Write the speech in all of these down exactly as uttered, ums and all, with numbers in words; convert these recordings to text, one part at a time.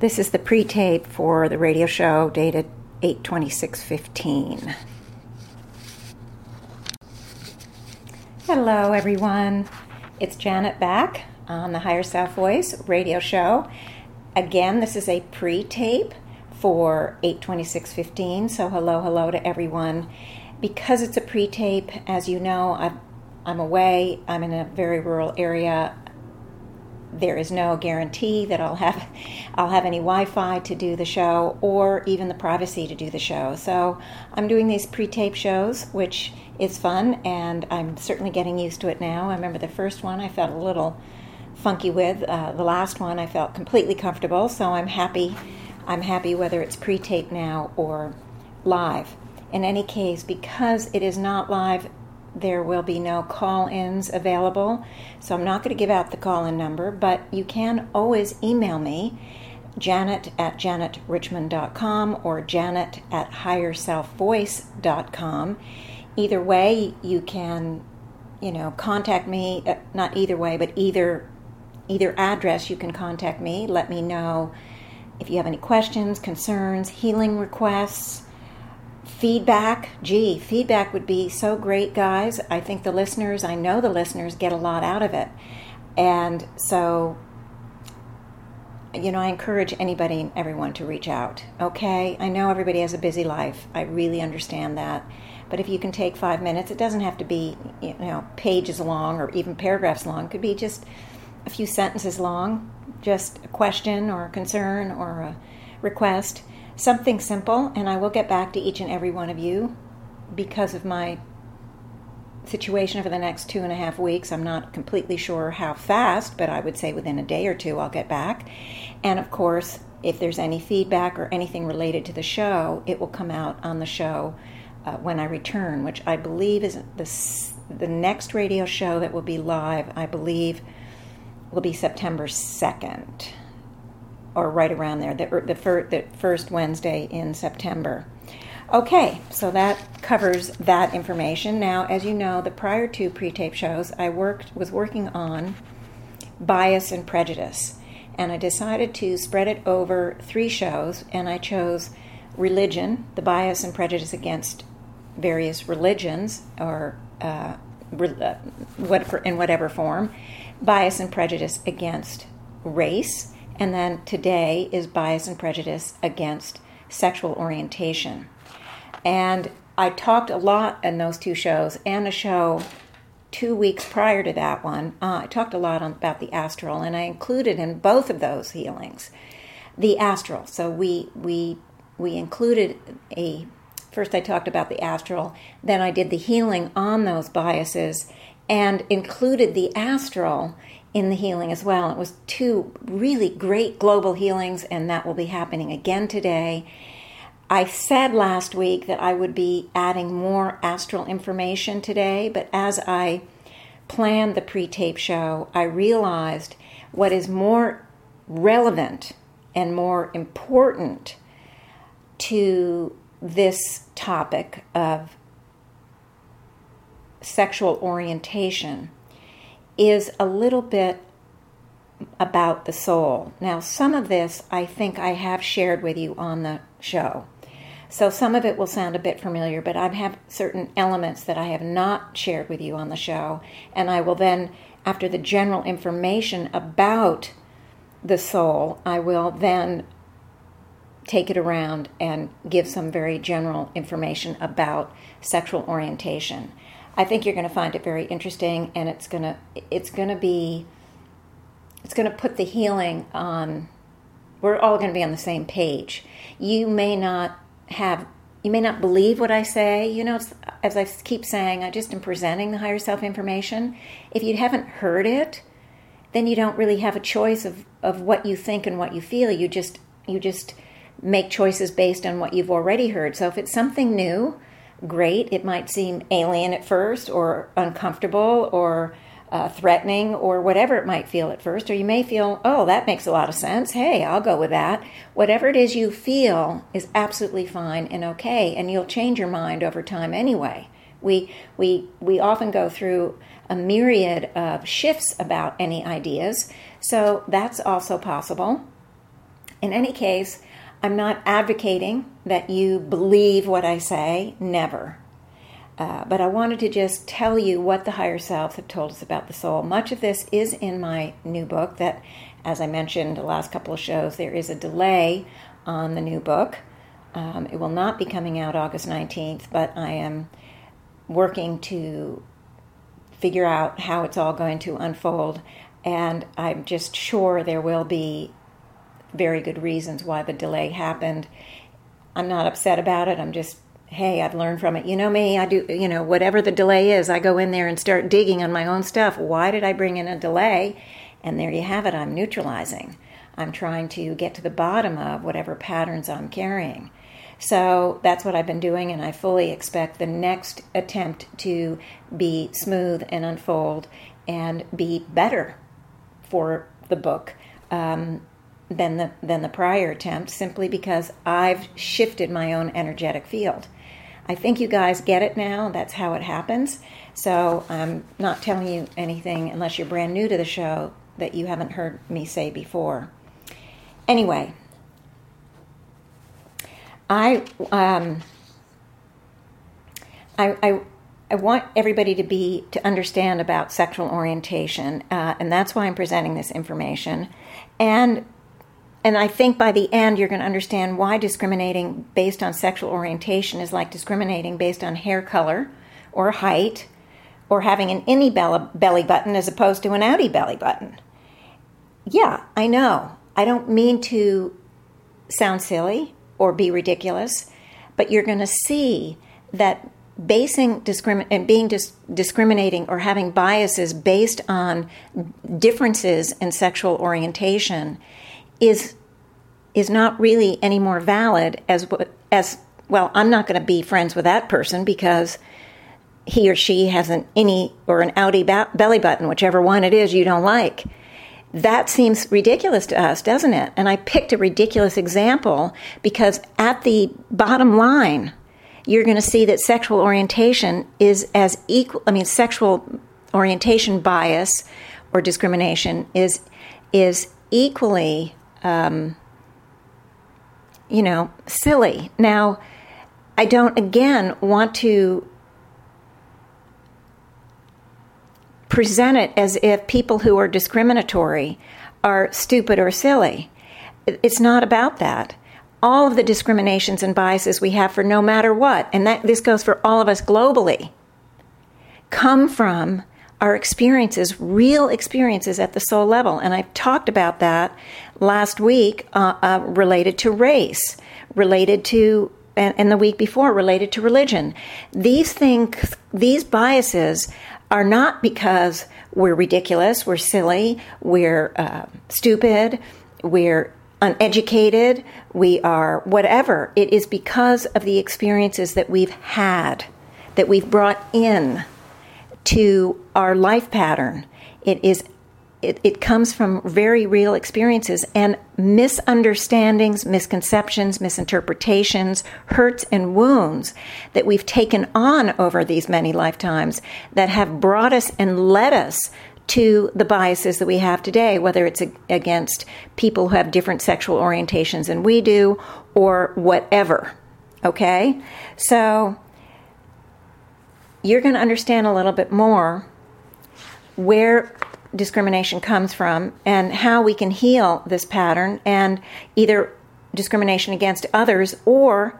This is the pre-tape for the radio show dated eight twenty-six fifteen. Hello, everyone. It's Janet back on the Higher South Voice radio show. Again, this is a pre-tape for eight twenty-six fifteen, so hello, hello to everyone. Because it's a pre-tape, as you know, I've, I'm away. I'm in a very rural area. There is no guarantee that I'll have I'll have any Wi-Fi to do the show or even the privacy to do the show. So I'm doing these pre-tape shows, which is fun, and I'm certainly getting used to it now. I remember the first one I felt a little funky with. Uh, the last one I felt completely comfortable, so I'm happy. I'm happy whether it's pre-tape now or live. In any case, because it is not live, there will be no call-ins available, so I'm not going to give out the call-in number, but you can always email me, janet at janet richmond dot com or janet at higher self voice dot com. Either way, you can, you know, contact me, uh, not either way, but either either address you can contact me. Let me know if you have any questions, concerns, healing requests, feedback. Gee, feedback would be so great, guys. I think the listeners, I know the listeners get a lot out of it. And so, you know, I encourage anybody and everyone to reach out, okay? I know everybody has a busy life. I really understand that. But if you can take five minutes, it doesn't have to be, you know, pages long or even paragraphs long. It could be just a few sentences long, just a question or a concern or a request. Something simple, and I will get back to each and every one of you because of my situation over the next two and a half weeks. I'm not completely sure how fast, but I would say within a day or two I'll get back. And of course, if there's any feedback or anything related to the show, it will come out on the show uh, when I return, which I believe is the, the next radio show that will be live, I believe, will be September second. Or right around there, the, the, fir- the first Wednesday in September. Okay, so that covers that information. Now, as you know, the prior two pre-tape shows, I worked was working on bias and prejudice, and I decided to spread it over three shows, and I chose religion, the bias and prejudice against various religions, or uh, re- whatever, in whatever form, bias and prejudice against race. And then today is bias and prejudice against sexual orientation. And I talked a lot in those two shows and a show two weeks prior to that one. Uh, I talked a lot on, about the astral, and I included in both of those healings the astral. So we we we included a, first I talked about the astral, then I did the healing on those biases and included the astral in the healing as well. It was two really great global healings, and that will be happening again today. I said last week that I would be adding more astral information today, but as I planned the pre-tape show, I realized what is more relevant and more important to this topic of sexual orientation is a little bit about the soul. Now, some of this I think I have shared with you on the show. So some of it will sound a bit familiar, but I have certain elements that I have not shared with you on the show. And I will then, after the general information about the soul, I will then take it around and give some very general information about sexual orientation. I think you're going to find it very interesting, and it's going to it's going to be it's going to put the healing on. We're all going to be on the same page. You may not have you may not believe what I say. You know, it's, as I keep saying, I just am presenting the higher self information. If you haven't heard it, then you don't really have a choice of, of what you think and what you feel. You just you just make choices based on what you've already heard. So if it's something new, great. It might seem alien at first, or uncomfortable, or uh, threatening, or whatever it might feel at first. Or you may feel, oh, that makes a lot of sense. Hey, I'll go with that. Whatever it is you feel is absolutely fine and okay, and you'll change your mind over time anyway. We we we often go through a myriad of shifts about any ideas, so that's also possible. In any case, I'm not advocating that you believe what I say, never. Uh, but I wanted to just tell you what the higher selves have told us about the soul. Much of this is in my new book that, as I mentioned the last couple of shows, there is a delay on the new book. Um, it will not be coming out August nineteenth, but I am working to figure out how it's all going to unfold, and I'm just sure there will be very good reasons why the delay happened. I'm not upset about it. I'm just... hey, I've learned from it. You know me, I do, you know, whatever the delay is, I go in there and start digging on my own stuff. Why did I bring in a delay? And there you have it, I'm neutralizing. I'm trying to get to the bottom of whatever patterns I'm carrying. So that's what I've been doing, and I fully expect the next attempt to be smooth and unfold and be better for the book um, than the than the prior attempt, simply because I've shifted my own energetic field. I think you guys get it now. That's how it happens. So I'm not telling you anything, unless you're brand new to the show, that you haven't heard me say before. Anyway, I um, I, I I want everybody to be to understand about sexual orientation, uh, and that's why I'm presenting this information. And And I think by the end, you're going to understand why discriminating based on sexual orientation is like discriminating based on hair color or height or having an innie belly button as opposed to an outie belly button. Yeah, I know. I don't mean to sound silly or be ridiculous, but you're going to see that basing discrimin- and being dis- discriminating or having biases based on differences in sexual orientation is is not really any more valid as as well. I'm not going to be friends with that person because he or she has an innie or an outie ba- belly button, whichever one it is you don't like. That seems ridiculous to us, doesn't it? And I picked a ridiculous example because at the bottom line, you're going to see that sexual orientation is as equal. I mean, sexual orientation bias or discrimination is is equally Um, you know, silly. Now, I don't, again, want to present it as if people who are discriminatory are stupid or silly. It's not about that. All of the discriminations and biases we have for no matter what, and that this goes for all of us globally, come from our experiences, real experiences at the soul level. And I've talked about that last week, uh, uh, related to race, related to, and, and the week before, related to religion. These things, these biases are not because we're ridiculous, we're silly, we're uh, stupid, we're uneducated, we are whatever. It is because of the experiences that we've had, that we've brought in to our life pattern. It is it, it comes from very real experiences, and misunderstandings, misconceptions, misinterpretations, hurts and wounds that we've taken on over these many lifetimes that have brought us and led us to the biases that we have today, whether it's against people who have different sexual orientations than we do or whatever. Okay? So you're going to understand a little bit more where discrimination comes from and how we can heal this pattern, and either discrimination against others or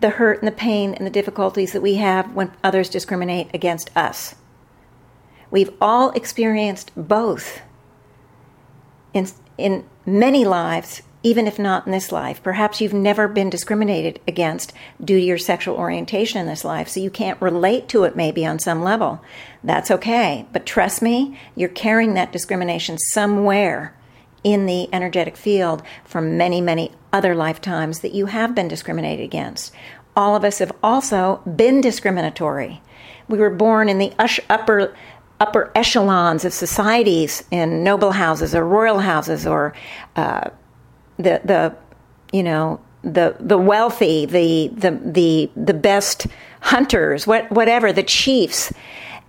the hurt and the pain and the difficulties that we have when others discriminate against us. We've all experienced both in, in many lives, even if not in this life. Perhaps you've never been discriminated against due to your sexual orientation in this life, so you can't relate to it maybe on some level. That's okay. But trust me, you're carrying that discrimination somewhere in the energetic field from many, many other lifetimes that you have been discriminated against. All of us have also been discriminatory. We were born in the upper upper echelons of societies, in noble houses or royal houses or uh The, the you know the the wealthy, the the the the best hunters, what whatever the chiefs,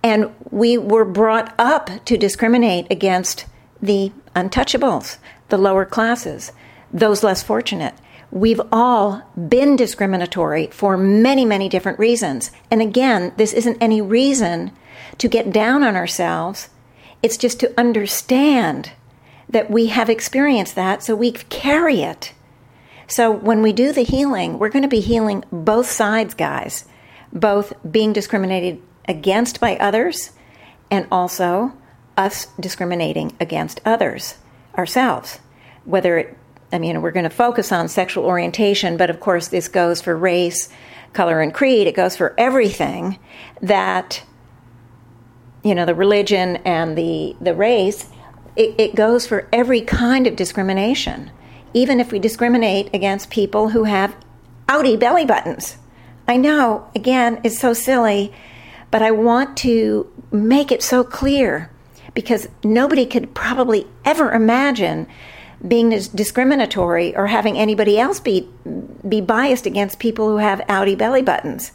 and we were brought up to discriminate against the untouchables, the lower classes, those less fortunate. We've all been discriminatory for many, many different reasons. And again, this isn't any reason to get down on ourselves. It's just to understand that we have experienced that, so we carry it. So when we do the healing, we're going to be healing both sides, guys, both being discriminated against by others and also us discriminating against others, ourselves, whether it I mean, we're going to focus on sexual orientation, but of course this goes for race, color, and creed. It goes for everything that, you know, the religion and the, the race, it, it goes for every kind of discrimination, even if we discriminate against people who have outy belly buttons. I know, again, it's so silly, but I want to make it so clear because nobody could probably ever imagine being discriminatory or having anybody else be be biased against people who have outy belly buttons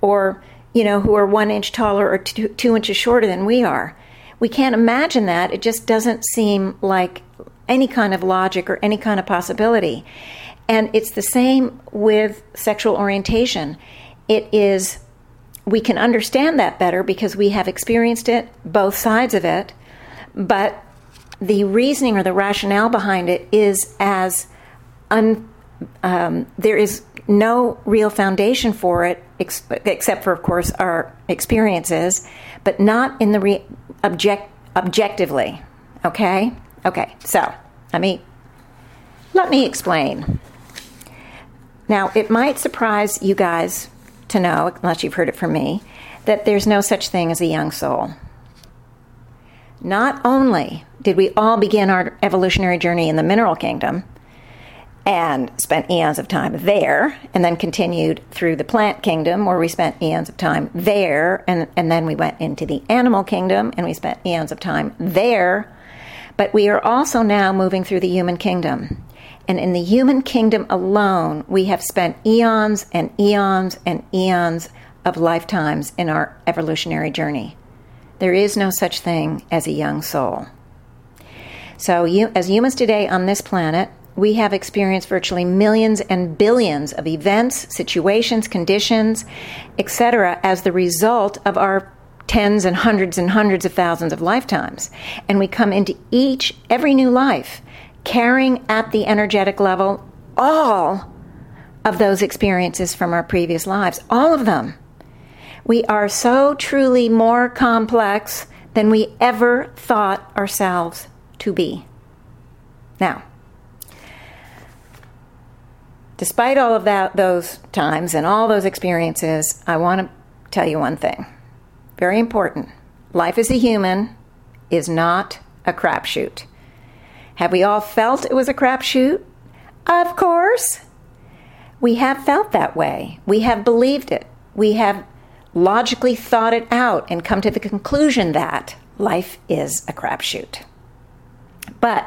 or, you know, who are one inch taller or two, two inches shorter than we are. We can't imagine that. It just doesn't seem like any kind of logic or any kind of possibility. And it's the same with sexual orientation. It is, we can understand that better because we have experienced it, both sides of it, but the reasoning or the rationale behind it is as un, um, there is no real foundation for it, ex- except for, of course, our experiences, but not in the re- object objectively. Okay, okay. So let me let me explain. Now, it might surprise you guys to know, unless you've heard it from me, that there's no such thing as a young soul. Not only did we all begin our evolutionary journey in the mineral kingdom and spent eons of time there and then continued through the plant kingdom where we spent eons of time there and, and then we went into the animal kingdom and we spent eons of time there, but we are also now moving through the human kingdom. And in the human kingdom alone, we have spent eons and eons and eons of lifetimes in our evolutionary journey. There is no such thing as a young soul. So you, as humans today on this planet, we have experienced virtually millions and billions of events, situations, conditions, et cetera as the result of our tens and hundreds and hundreds of thousands of lifetimes. And we come into each, every new life, carrying at the energetic level all of those experiences from our previous lives, all of them. We are so truly more complex than we ever thought ourselves to be. Now, despite all of that, those times and all those experiences, I want to tell you one thing. Very important. Life as a human is not a crapshoot. Have we all felt it was a crapshoot? Of course. We have felt that way. We have believed it. We have logically thought it out and come to the conclusion that life is a crapshoot. But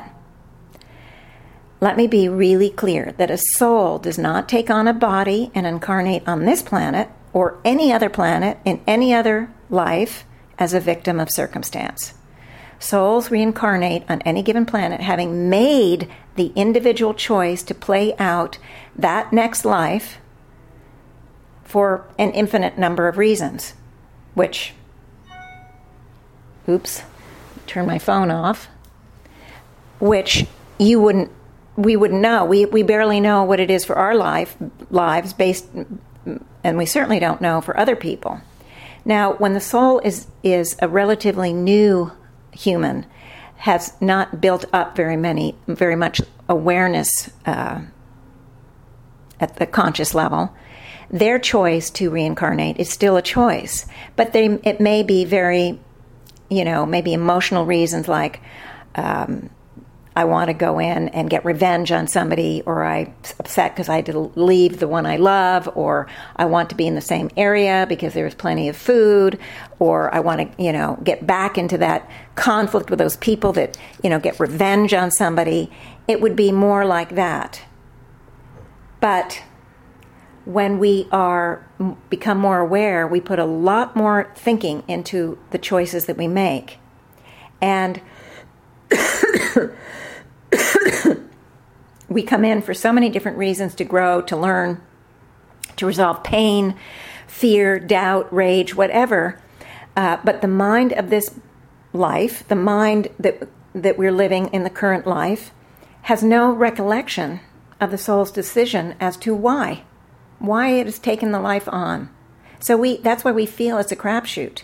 let me be really clear that a soul does not take on a body and incarnate on this planet or any other planet in any other life as a victim of circumstance. Souls reincarnate on any given planet having made the individual choice to play out that next life for an infinite number of reasons, which, oops, turn my phone off, which you wouldn't, we wouldn't know. We we barely know what it is for our life lives based, and we certainly don't know for other people. Now, when the soul is, is a relatively new human, has not built up very many, very much awareness uh, at the conscious level, their choice to reincarnate is still a choice, but they, it may be very, you know, maybe emotional reasons like um, I want to go in and get revenge on somebody, or I'm upset because I had to leave the one I love, or I want to be in the same area because there's plenty of food, or I want to, you know, get back into that conflict with those people that, you know, get revenge on somebody. It would be more like that. But when we are become more aware, we put a lot more thinking into the choices that we make. And We come in for so many different reasons: to grow, to learn, to resolve pain, fear, doubt, rage, whatever. Uh, but the mind of this life, the mind that that we're living in the current life, has no recollection of the soul's decision as to why, why it has taken the life on. So we that's why we feel it's a crapshoot.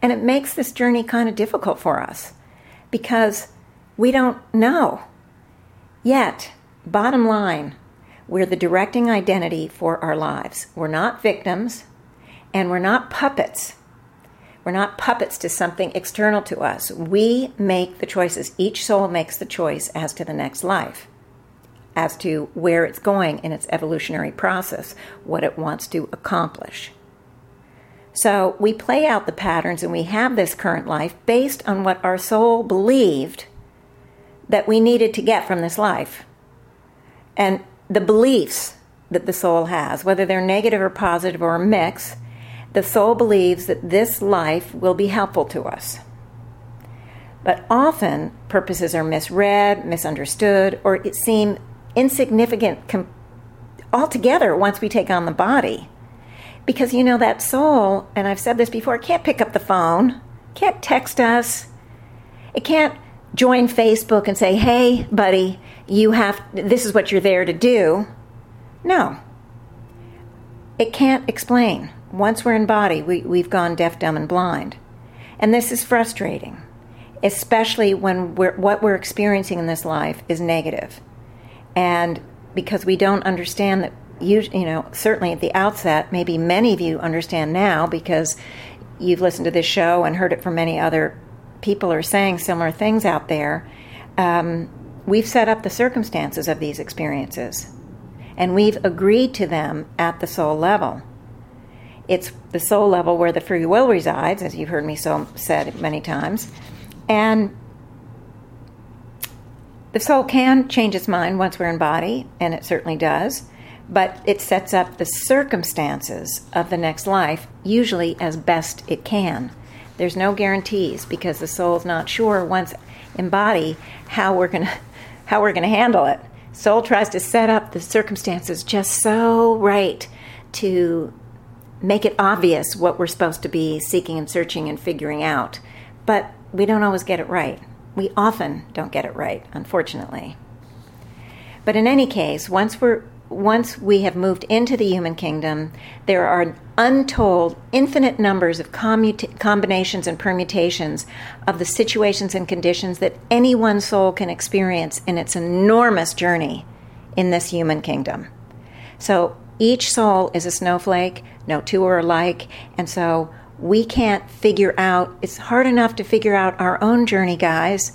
And it makes this journey kind of difficult for us because we don't know. Yet, bottom line, we're the directing identity for our lives. We're not victims, and we're not puppets. We're not puppets to something external to us. We make the choices. Each soul makes the choice as to the next life, as to where it's going in its evolutionary process, what it wants to accomplish. So we play out the patterns, and we have this current life based on what our soul believed that we needed to get from this life. And the beliefs that the soul has, whether they're negative or positive or a mix, the soul believes that this life will be helpful to us. But often purposes are misread, misunderstood, or it seem insignificant com- altogether once we take on the body. Because, you know, that soul, and I've said this before, can't pick up the phone, can't text us. It can't join Facebook and say, hey, buddy, you have, this is what you're there to do. No. It can't explain. Once we're in body, we, we've gone deaf, dumb, and blind. And this is frustrating, especially when we're, what we're experiencing in this life is negative. And because we don't understand that, You, you know, certainly at the outset, maybe many of you understand now because you've listened to this show and heard it from many other people are saying similar things out there. Um, we've set up the circumstances of these experiences, and we've agreed to them at the soul level. It's the soul level where the free will resides, as you've heard me so said many times, and the soul can change its mind once we're in body, and it certainly does. But it sets up the circumstances of the next life, usually as best it can. There's no guarantees because the soul's not sure once in body how we're gonna how we're gonna handle it. Soul tries to set up the circumstances just so right to make it obvious what we're supposed to be seeking and searching and figuring out. But we don't always get it right. We often don't get it right, unfortunately. But in any case, once we're Once we have moved into the human kingdom, there are untold, infinite numbers of commuta- combinations and permutations of the situations and conditions that any one soul can experience in its enormous journey in this human kingdom. So each soul is a snowflake, no two are alike, and so we can't figure out, it's hard enough to figure out our own journey, guys.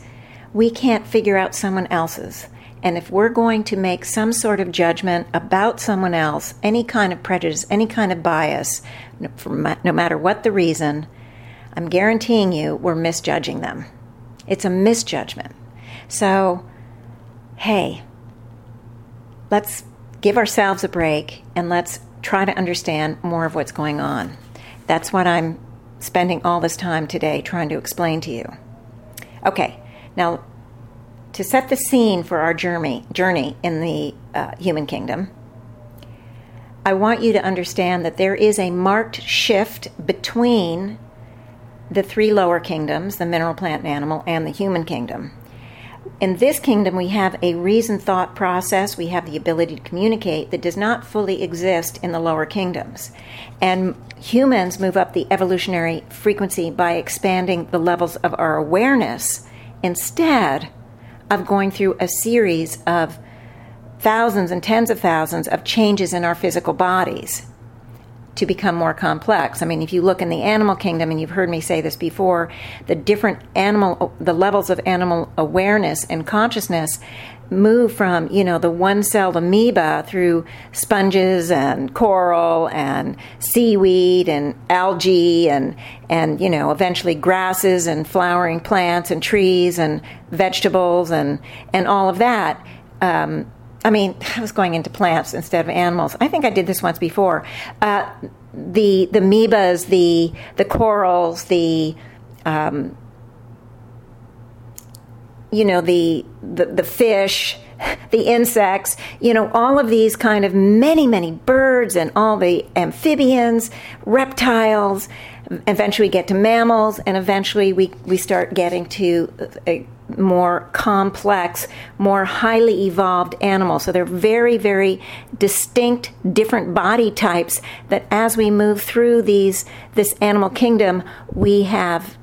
We can't figure out someone else's. And if we're going to make some sort of judgment about someone else, any kind of prejudice, any kind of bias, no matter what the reason, I'm guaranteeing you we're misjudging them. It's a misjudgment. So, hey, let's give ourselves a break and let's try to understand more of what's going on. That's what I'm spending all this time today trying to explain to you. Okay, now, to set the scene for our journey journey in the uh, human kingdom, I want you to understand that there is a marked shift between the three lower kingdoms, the mineral, plant, and animal, and the human kingdom. In this kingdom, we have a reasoned thought process. We have the ability to communicate that does not fully exist in the lower kingdoms. And humans move up the evolutionary frequency by expanding the levels of our awareness instead of going through a series of thousands and tens of thousands of changes in our physical bodies to become more complex. I mean, if you look in the animal kingdom, and you've heard me say this before, the different animal, the levels of animal awareness and consciousness move from, you know, the one-celled amoeba through sponges and coral and seaweed and algae and, and you know, eventually grasses and flowering plants and trees and vegetables and, and all of that. Um, I mean, I was going into plants instead of animals. I think I did this once before. Uh, the the amoebas, the the corals, the um, you know the the, the fish, the insects, you know, all of these kind of many, many birds and all the amphibians, reptiles, eventually get to mammals, and eventually we, we start getting to a more complex, more highly evolved animals. So they're very, very distinct, different body types that as we move through these this animal kingdom, we have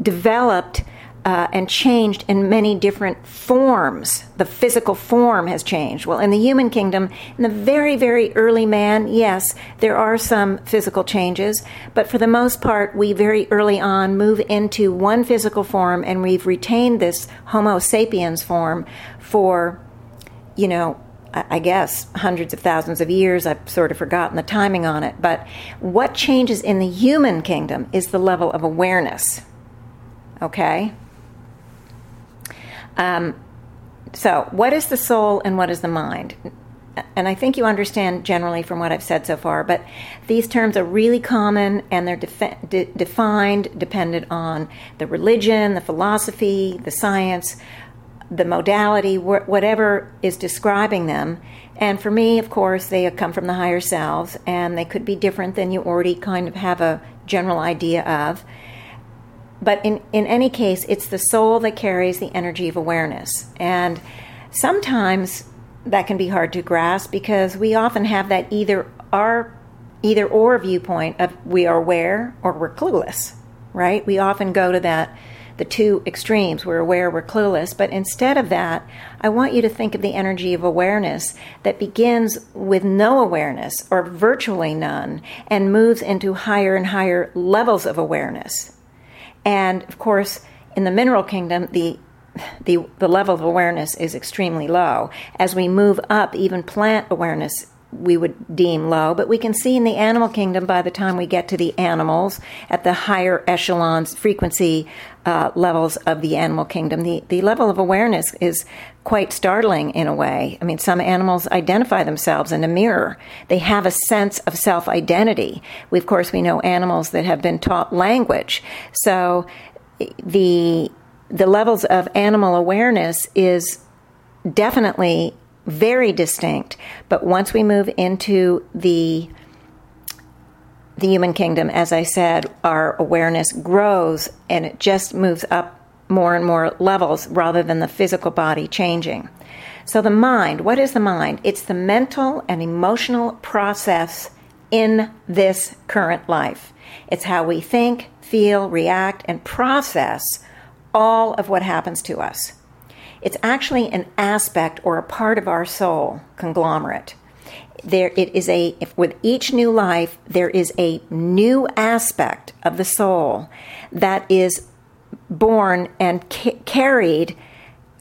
developed Uh, and changed in many different forms. The physical form has changed. Well, in the human kingdom, in the very, very early man, yes, there are some physical changes, but for the most part, we very early on move into one physical form, and we've retained this Homo sapiens form for, you know, I guess, hundreds of thousands of years. I've sort of forgotten the timing on it, but what changes in the human kingdom is the level of awareness, okay? Um, so what is the soul and what is the mind? And I think you understand generally from what I've said so far, but these terms are really common, and they're defi- de- defined, dependent on the religion, the philosophy, the science, the modality, wh- whatever is describing them. And for me, of course, they come from the higher selves, and they could be different than you already kind of have a general idea of. But in, in any case, it's the soul that carries the energy of awareness. And sometimes that can be hard to grasp, because we often have that either our either or viewpoint of we are aware or we're clueless, right? We often go to that, the two extremes, we're aware, we're clueless. But instead of that, I want you to think of the energy of awareness that begins with no awareness or virtually none and moves into higher and higher levels of awareness. And, of course, in the mineral kingdom, the, the the level of awareness is extremely low. As we move up, even plant awareness we would deem low. But we can see in the animal kingdom, by the time we get to the animals, at the higher echelons, frequency uh, levels of the animal kingdom, the, the level of awareness is quite startling in a way. I mean, some animals identify themselves in a mirror. They have a sense of self-identity. We, of course, we know animals that have been taught language. So the the levels of animal awareness is definitely very distinct. But once we move into the the human kingdom, as I said, our awareness grows, and it just moves up more and more levels rather than the physical body changing. So the mind, what is the mind? It's the mental and emotional process in this current life. It's how we think, feel, react, and process all of what happens to us. It's actually an aspect or a part of our soul conglomerate. There, it is a, if with each new life, there is a new aspect of the soul that is born and ca- carried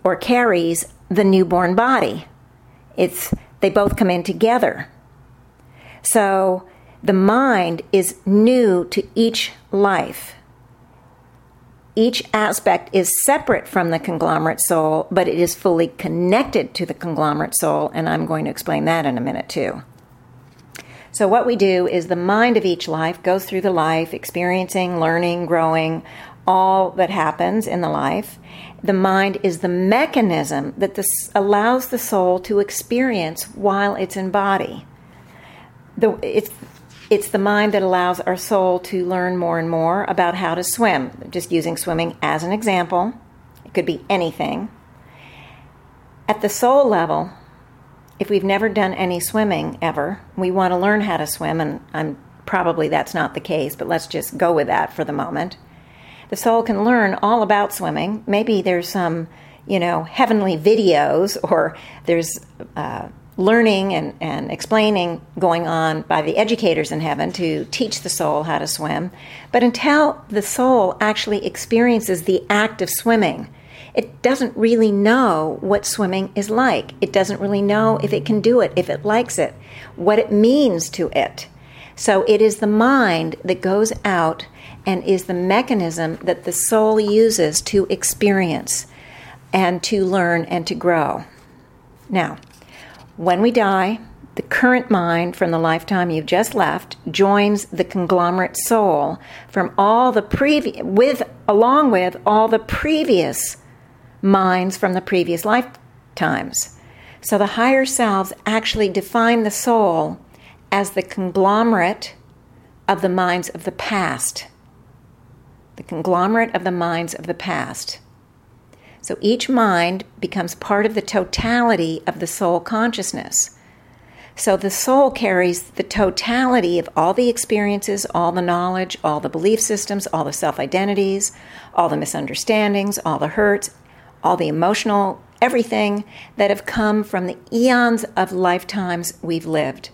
or carries the newborn body. It's they both come in together. So the mind is new to each life. Each aspect is separate from the conglomerate soul, but it is fully connected to the conglomerate soul, and I'm going to explain that in a minute too. So what we do is the mind of each life goes through the life, experiencing, learning, growing, all that happens in the life. The mind is the mechanism that this allows the soul to experience while it's in body. The, it's, it's the mind that allows our soul to learn more and more about how to swim. Just using swimming as an example. It could be anything. At the soul level, if we've never done any swimming ever, we want to learn how to swim, and I'm probably that's not the case, but let's just go with that for the moment. The soul can learn all about swimming. Maybe there's some, you know, heavenly videos, or there's uh, learning and, and explaining going on by the educators in heaven to teach the soul how to swim. But until the soul actually experiences the act of swimming, it doesn't really know what swimming is like. It doesn't really know if it can do it, if it likes it, what it means to it. So it is the mind that goes out and is the mechanism that the soul uses to experience and to learn and to grow. Now, when we die, the current mind from the lifetime you've just left joins the conglomerate soul from all the previ- with along with all the previous minds from the previous life times. So the higher selves actually define the soul as the conglomerate of the minds of the past. The conglomerate of the minds of the past. So each mind becomes part of the totality of the soul consciousness. So the soul carries the totality of all the experiences, all the knowledge, all the belief systems, all the self-identities, all the misunderstandings, all the hurts, all the emotional, everything that have come from the eons of lifetimes we've lived.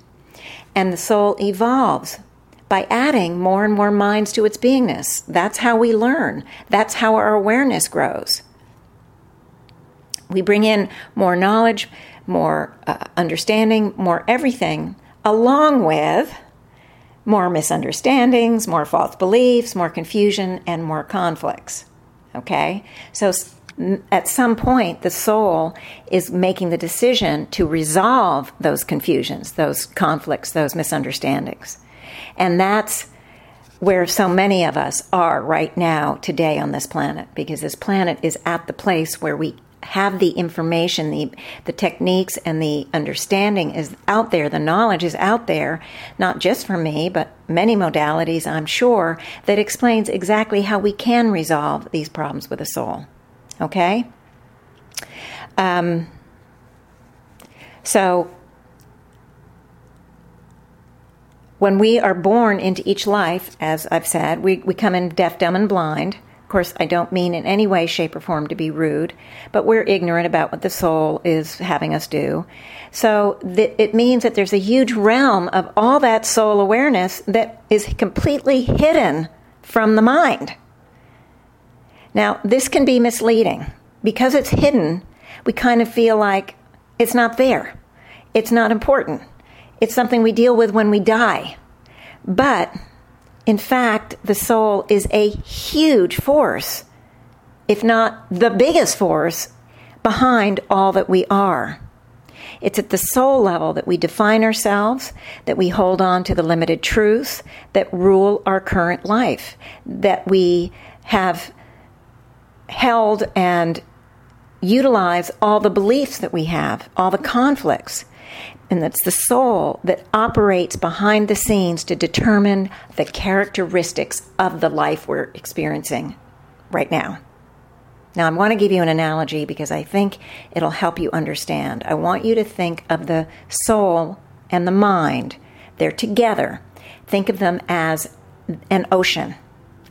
And the soul evolves by adding more and more minds to its beingness. That's how we learn. That's how our awareness grows. We bring in more knowledge, more uh, understanding, more everything, along with more misunderstandings, more false beliefs, more confusion, and more conflicts. Okay? So at some point, the soul is making the decision to resolve those confusions, those conflicts, those misunderstandings. And that's where so many of us are right now, today on this planet, because this planet is at the place where we have the information, the the techniques, and the understanding is out there. The knowledge is out there, not just for me, but many modalities, I'm sure, that explains exactly how we can resolve these problems with the soul. Okay? Um, so, when we are born into each life, as I've said, we, we come in deaf, dumb, and blind. Of course, I don't mean in any way, shape, or form to be rude, but we're ignorant about what the soul is having us do. So th- it means that there's a huge realm of all that soul awareness that is completely hidden from the mind. Now, this can be misleading. Because it's hidden, we kind of feel like it's not there. It's not important. It's something we deal with when we die. But in fact, the soul is a huge force, if not the biggest force, behind all that we are. It's at the soul level that we define ourselves, that we hold on to the limited truths that rule our current life, that we have held and utilize all the beliefs that we have, all the conflicts. And that's the soul that operates behind the scenes to determine the characteristics of the life we're experiencing right now. Now, I want to give you an analogy because I think it'll help you understand. I want you to think of the soul and the mind. They're together. Think of them as an ocean,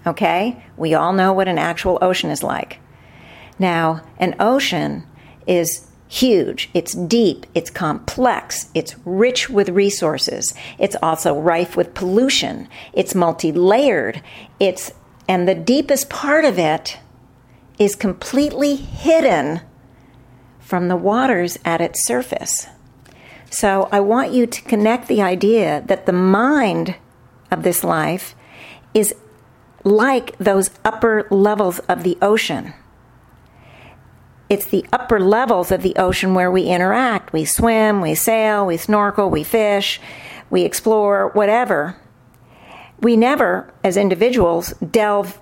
okay? We all know what an actual ocean is like. Now, an ocean is huge, it's deep, it's complex, it's rich with resources, it's also rife with pollution, it's multi-layered, it's, and the deepest part of it is completely hidden from the waters at its surface. So I want you to connect the idea that the mind of this life is like those upper levels of the ocean. It's the upper levels of the ocean where we interact. We swim, we sail, we snorkel, we fish, we explore, whatever. We never, as individuals, delve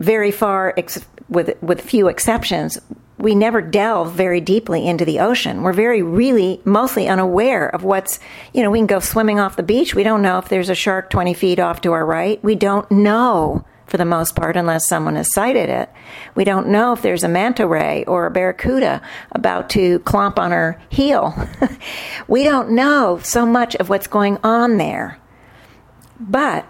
very far, ex- with, with few exceptions, we never delve very deeply into the ocean. We're very, really, mostly unaware of what's, you know, we can go swimming off the beach. We don't know if there's a shark twenty feet off to our right. We don't know. For the most part, unless someone has sighted it. We don't know if there's a manta ray or a barracuda about to clomp on our heel. We don't know so much of what's going on there. But,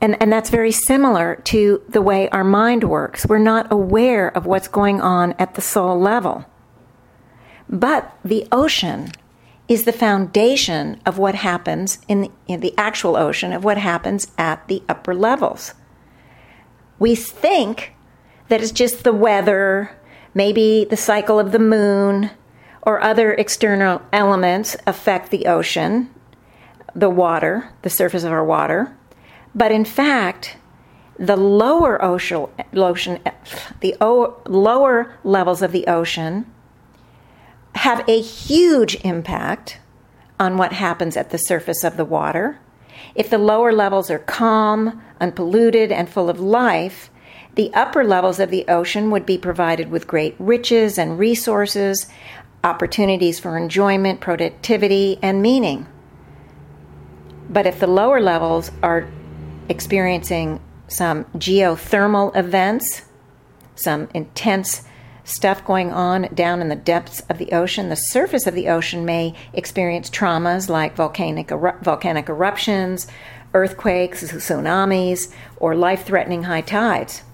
and, and that's very similar to the way our mind works. We're not aware of what's going on at the soul level. But the ocean is the foundation of what happens in the, in the actual ocean, of what happens at the upper levels. We think that it's just the weather, maybe the cycle of the moon, or other external elements affect the ocean, the water, the surface of our water. But in fact, the lower ocean, ocean the o- lower levels of the ocean have a huge impact on what happens at the surface of the water. If the lower levels are calm, unpolluted, and full of life, The upper levels of the ocean would be provided with great riches and resources, opportunities for enjoyment, productivity, and meaning. But if the lower levels are experiencing some geothermal events, some intense stuff going on down in the depths of the ocean, the surface of the ocean may experience traumas like volcanic eru- volcanic eruptions, earthquakes, tsunamis, or life-threatening high tides.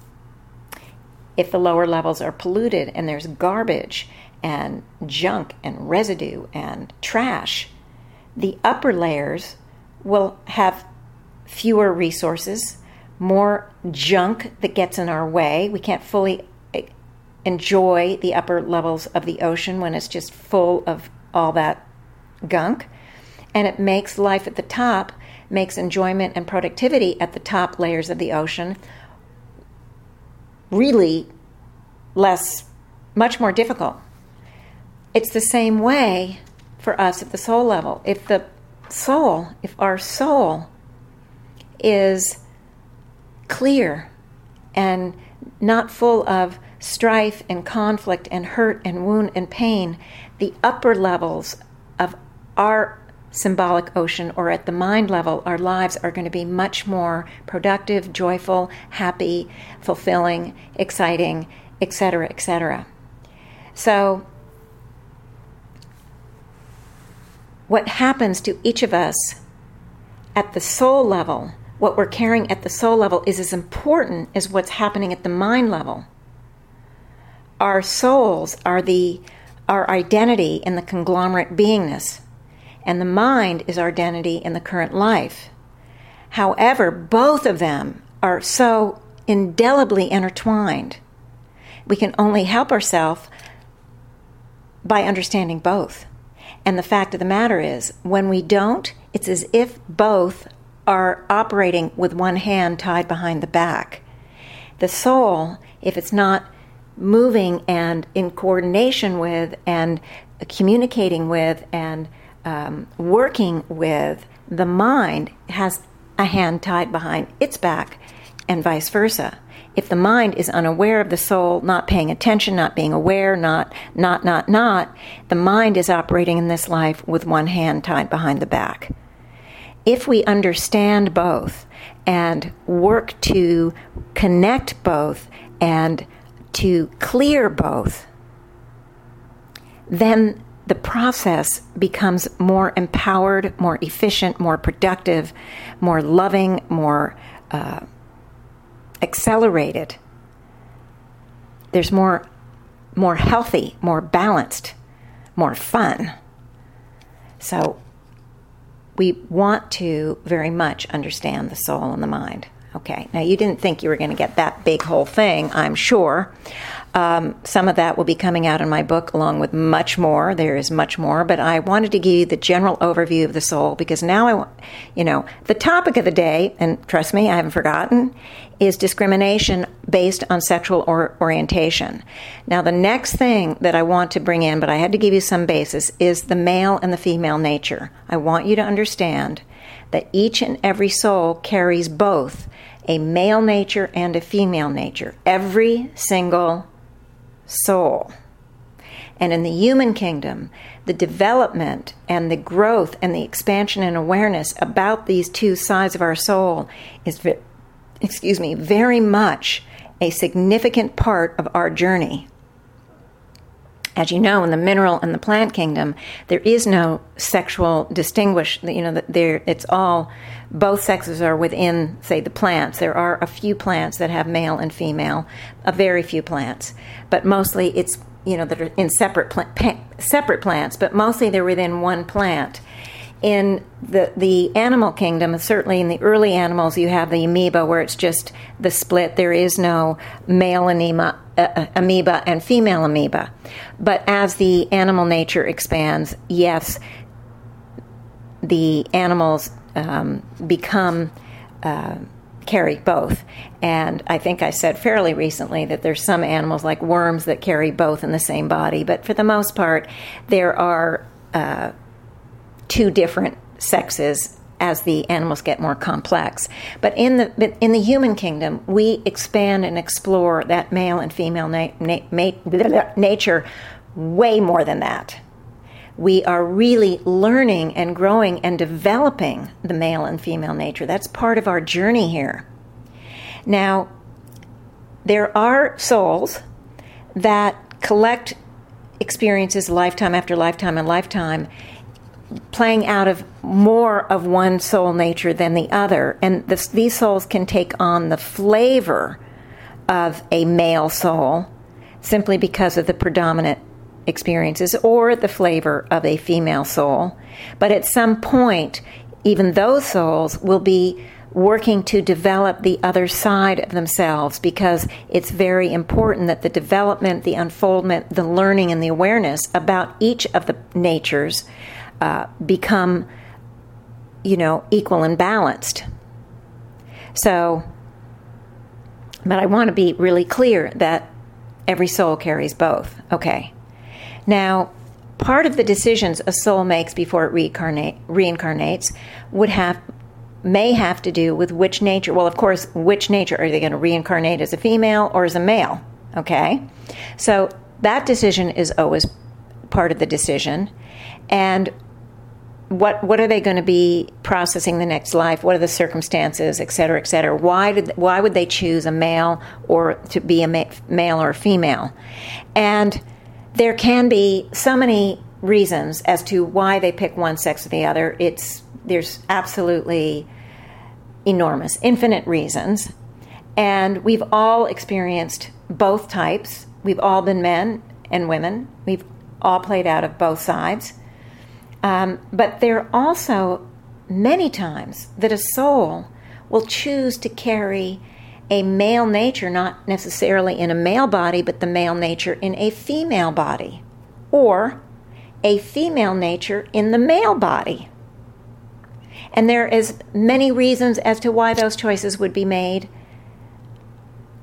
If the lower levels are polluted and there's garbage and junk and residue and trash, the upper layers will have fewer resources, more junk that gets in our way. We can't fully enjoy the upper levels of the ocean when it's just full of all that gunk. And it makes life at the top, makes enjoyment and productivity at the top layers of the ocean really less, much more difficult. It's the same way for us at the soul level. If the soul, if our soul is clear and not full of strife and conflict and hurt and wound and pain, the upper levels of our symbolic ocean, or at the mind level, our lives are going to be much more productive, joyful, happy, fulfilling, exciting, et cetera, et cetera. So what happens to each of us at the soul level, what we're carrying at the soul level, is as important as what's happening at the mind level. Our souls are the our identity in the conglomerate beingness, and the mind is our identity in the current life. However, both of them are so indelibly intertwined. We can only help ourselves by understanding both. And the fact of the matter is, when we don't, it's as if both are operating with one hand tied behind the back. The soul, if it's not moving and in coordination with and communicating with and um, working with the mind, has a hand tied behind its back, and vice versa. If the mind is unaware of the soul, not paying attention, not being aware, not, not, not, not, the mind is operating in this life with one hand tied behind the back. If we understand both and work to connect both and to clear both, then the process becomes more empowered, more efficient, more productive, more loving, more uh, accelerated. There's more, more healthy, more balanced, more fun. So we want to very much understand the soul and the mind. Okay, now you didn't think you were going to get that big whole thing, I'm sure. Um, some of that will be coming out in my book along with much more. There is much more, but I wanted to give you the general overview of the soul, because now I want, you know, the topic of the day, and trust me, I haven't forgotten, is discrimination based on sexual or orientation. Now, the next thing that I want to bring in, but I had to give you some basis, is the male and the female nature. I want you to understand that each and every soul carries both a male nature and a female nature. Every single soul. And in the human kingdom, the development and the growth and the expansion and awareness about these two sides of our soul is, excuse me, very much a significant part of our journey. As you know, in the mineral and the plant kingdom, there is no sexual distinguish. You know, there it's all, both sexes are within, say, the plants. There are a few plants that have male and female, a very few plants, but mostly it's, you know, that are in separate plant, separate plants, but mostly they're within one plant. In the, the animal kingdom, certainly in the early animals, you have the amoeba, where it's just the split. There is no male amoeba, uh, amoeba and female amoeba. But as the animal nature expands, yes, the animals um, become, uh, carry both. And I think I said fairly recently that there's some animals like worms that carry both in the same body. But for the most part, there are Uh, two different sexes as the animals get more complex. But in the in the human kingdom, we expand and explore that male and female na- na- ma- nature way more than that. We are really learning and growing and developing the male and female nature. That's part of our journey here. Now, there are souls that collect experiences lifetime after lifetime and lifetime, playing out of more of one soul nature than the other. And this, these souls can take on the flavor of a male soul simply because of the predominant experiences, or the flavor of a female soul. But at some point, even those souls will be working to develop the other side of themselves, because it's very important that the development, the unfoldment, the learning, and the awareness about each of the natures Uh, become, you know, equal and balanced. So, but I want to be really clear that every soul carries both. Okay. Now, part of the decisions a soul makes before it reincarnate, reincarnates would have, may have to do with which nature. Well, of course, which nature are they going to reincarnate, as a female or as a male? Okay. So that decision is always part of the decision. And what what are they going to be processing the next life? What are the circumstances, et cetera, et cetera? Why did why would they choose a male, or to be a ma- male or a female? And there can be so many reasons as to why they pick one sex or the other. It's there's absolutely enormous, infinite reasons, and we've all experienced both types. We've all been men and women. We've all played out of both sides. Um, but there are also many times that a soul will choose to carry a male nature, not necessarily in a male body, but the male nature in a female body, or a female nature in the male body. And there is many reasons as to why those choices would be made,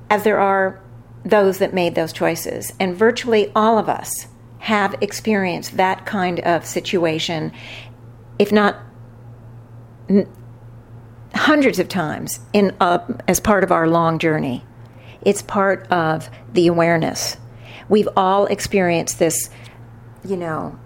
as there are those that made those choices. And virtually all of us have experienced that kind of situation, if not n- hundreds of times, in uh, as part of our long journey. It's part of the awareness. We've all experienced this, you know,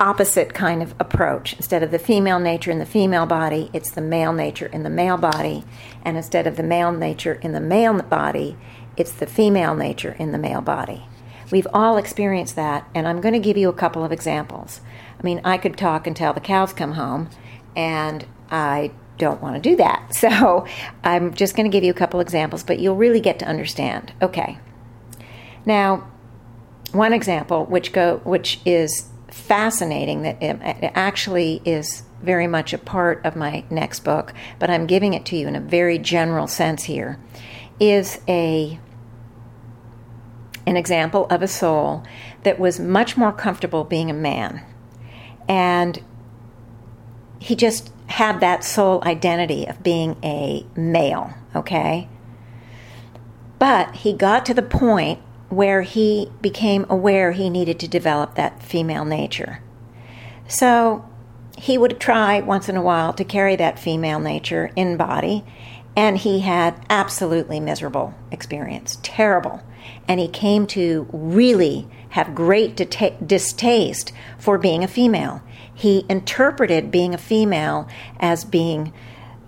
opposite kind of approach. Instead of the female nature in the female body, it's the male nature in the male body. And instead of the male nature in the male body, it's the female nature in the male body. We've all experienced that, and I'm going to give you a couple of examples. I mean, I could talk until the cows come home, and I don't want to do that. So I'm just going to give you a couple examples, but you'll really get to understand. Okay. Now, one example, which go, which is fascinating, that it actually is very much a part of my next book, but I'm giving it to you in a very general sense here, is a... an example of a soul that was much more comfortable being a man. And he just had that soul identity of being a male, okay? But he got to the point where he became aware he needed to develop that female nature. So he would try once in a while to carry that female nature in body, and he had absolutely miserable experience, terrible. And he came to really have great deta- distaste for being a female. He interpreted being a female as being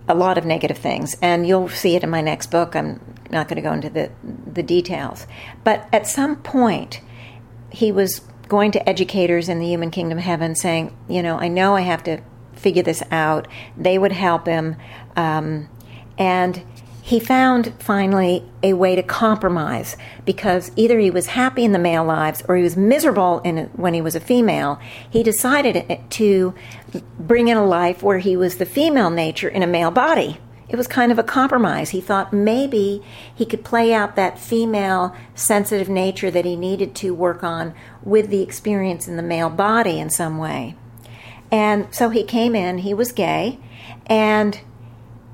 a lot of negative things. And you'll see it in my next book. I'm not going to go into the, the details. But at some point, he was going to educators in the human kingdom heaven saying, you know, I know I have to figure this out. They would help him. Um, and he found, finally, a way to compromise, because either he was happy in the male lives or he was miserable in when he was a female. He decided to bring in a life where he was the female nature in a male body. It was kind of a compromise. He thought maybe he could play out that female sensitive nature that he needed to work on with the experience in the male body in some way. And so he came in, he was gay, and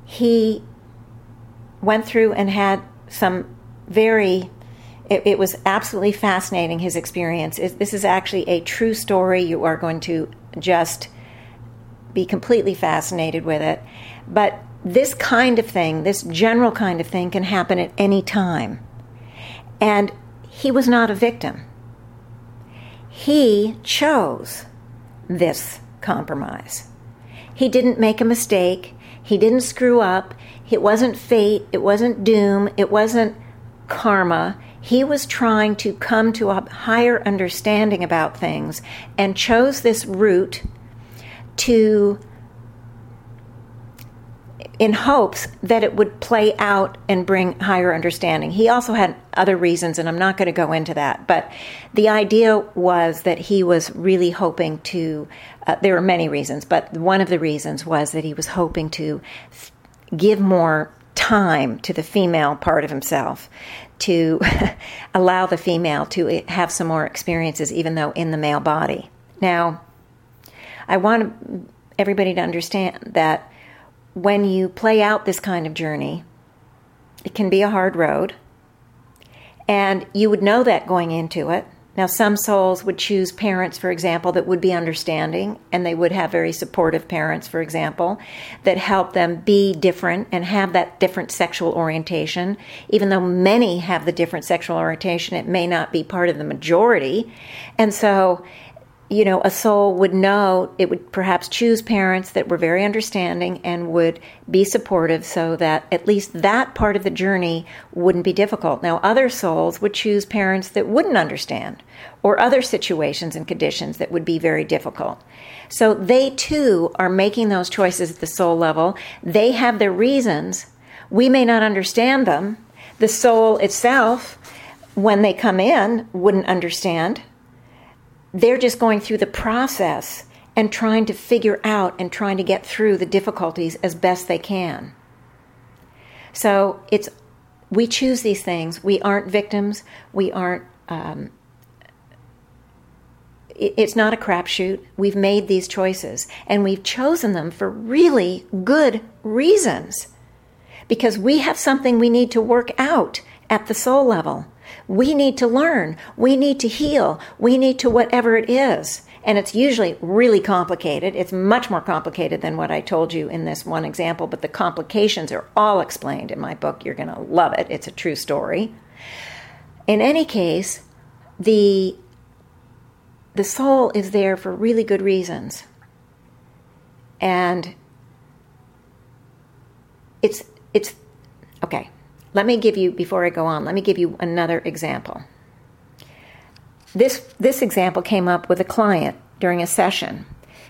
he went through and had some very, it, it was absolutely fascinating, his experience. It, this is actually a true story. You are going to just be completely fascinated with it. But this kind of thing, this general kind of thing, can happen at any time. And he was not a victim. He chose this compromise. He didn't make a mistake. He didn't screw up. It wasn't fate. It wasn't doom. It wasn't karma. He was trying to come to a higher understanding about things and chose this route to, in hopes that it would play out and bring higher understanding. He also had other reasons, and I'm not going to go into that, but the idea was that he was really hoping to, uh, there were many reasons, but one of the reasons was that he was hoping to f- give more time to the female part of himself, to allow the female to have some more experiences, even though in the male body. Now, I want everybody to understand that when you play out this kind of journey, it can be a hard road, and you would know that going into it. Now, some souls would choose parents, for example, that would be understanding, and they would have very supportive parents, for example, that help them be different and have that different sexual orientation. Even though many have the different sexual orientation, it may not be part of the majority. And so, you know, a soul would know, it would perhaps choose parents that were very understanding and would be supportive so that at least that part of the journey wouldn't be difficult. Now, other souls would choose parents that wouldn't understand, or other situations and conditions that would be very difficult. So they too are making those choices at the soul level. They have their reasons. We may not understand them. The soul itself, when they come in, wouldn't understand. They're just going through the process and trying to figure out and trying to get through the difficulties as best they can. So it's, we choose these things. We aren't victims. We aren't, um, it, it's not a crapshoot. We've made these choices, and we've chosen them for really good reasons, because we have something we need to work out at the soul level. We need to learn. We need to heal. We need to whatever it is. And it's usually really complicated. It's much more complicated than what I told you in this one example, but the complications are all explained in my book. You're going to love it. It's a true story. In any case, the, the soul is there for really good reasons. And it's, it's, okay. Let me give you, before I go on, let me give you another example. This this example came up with a client during a session.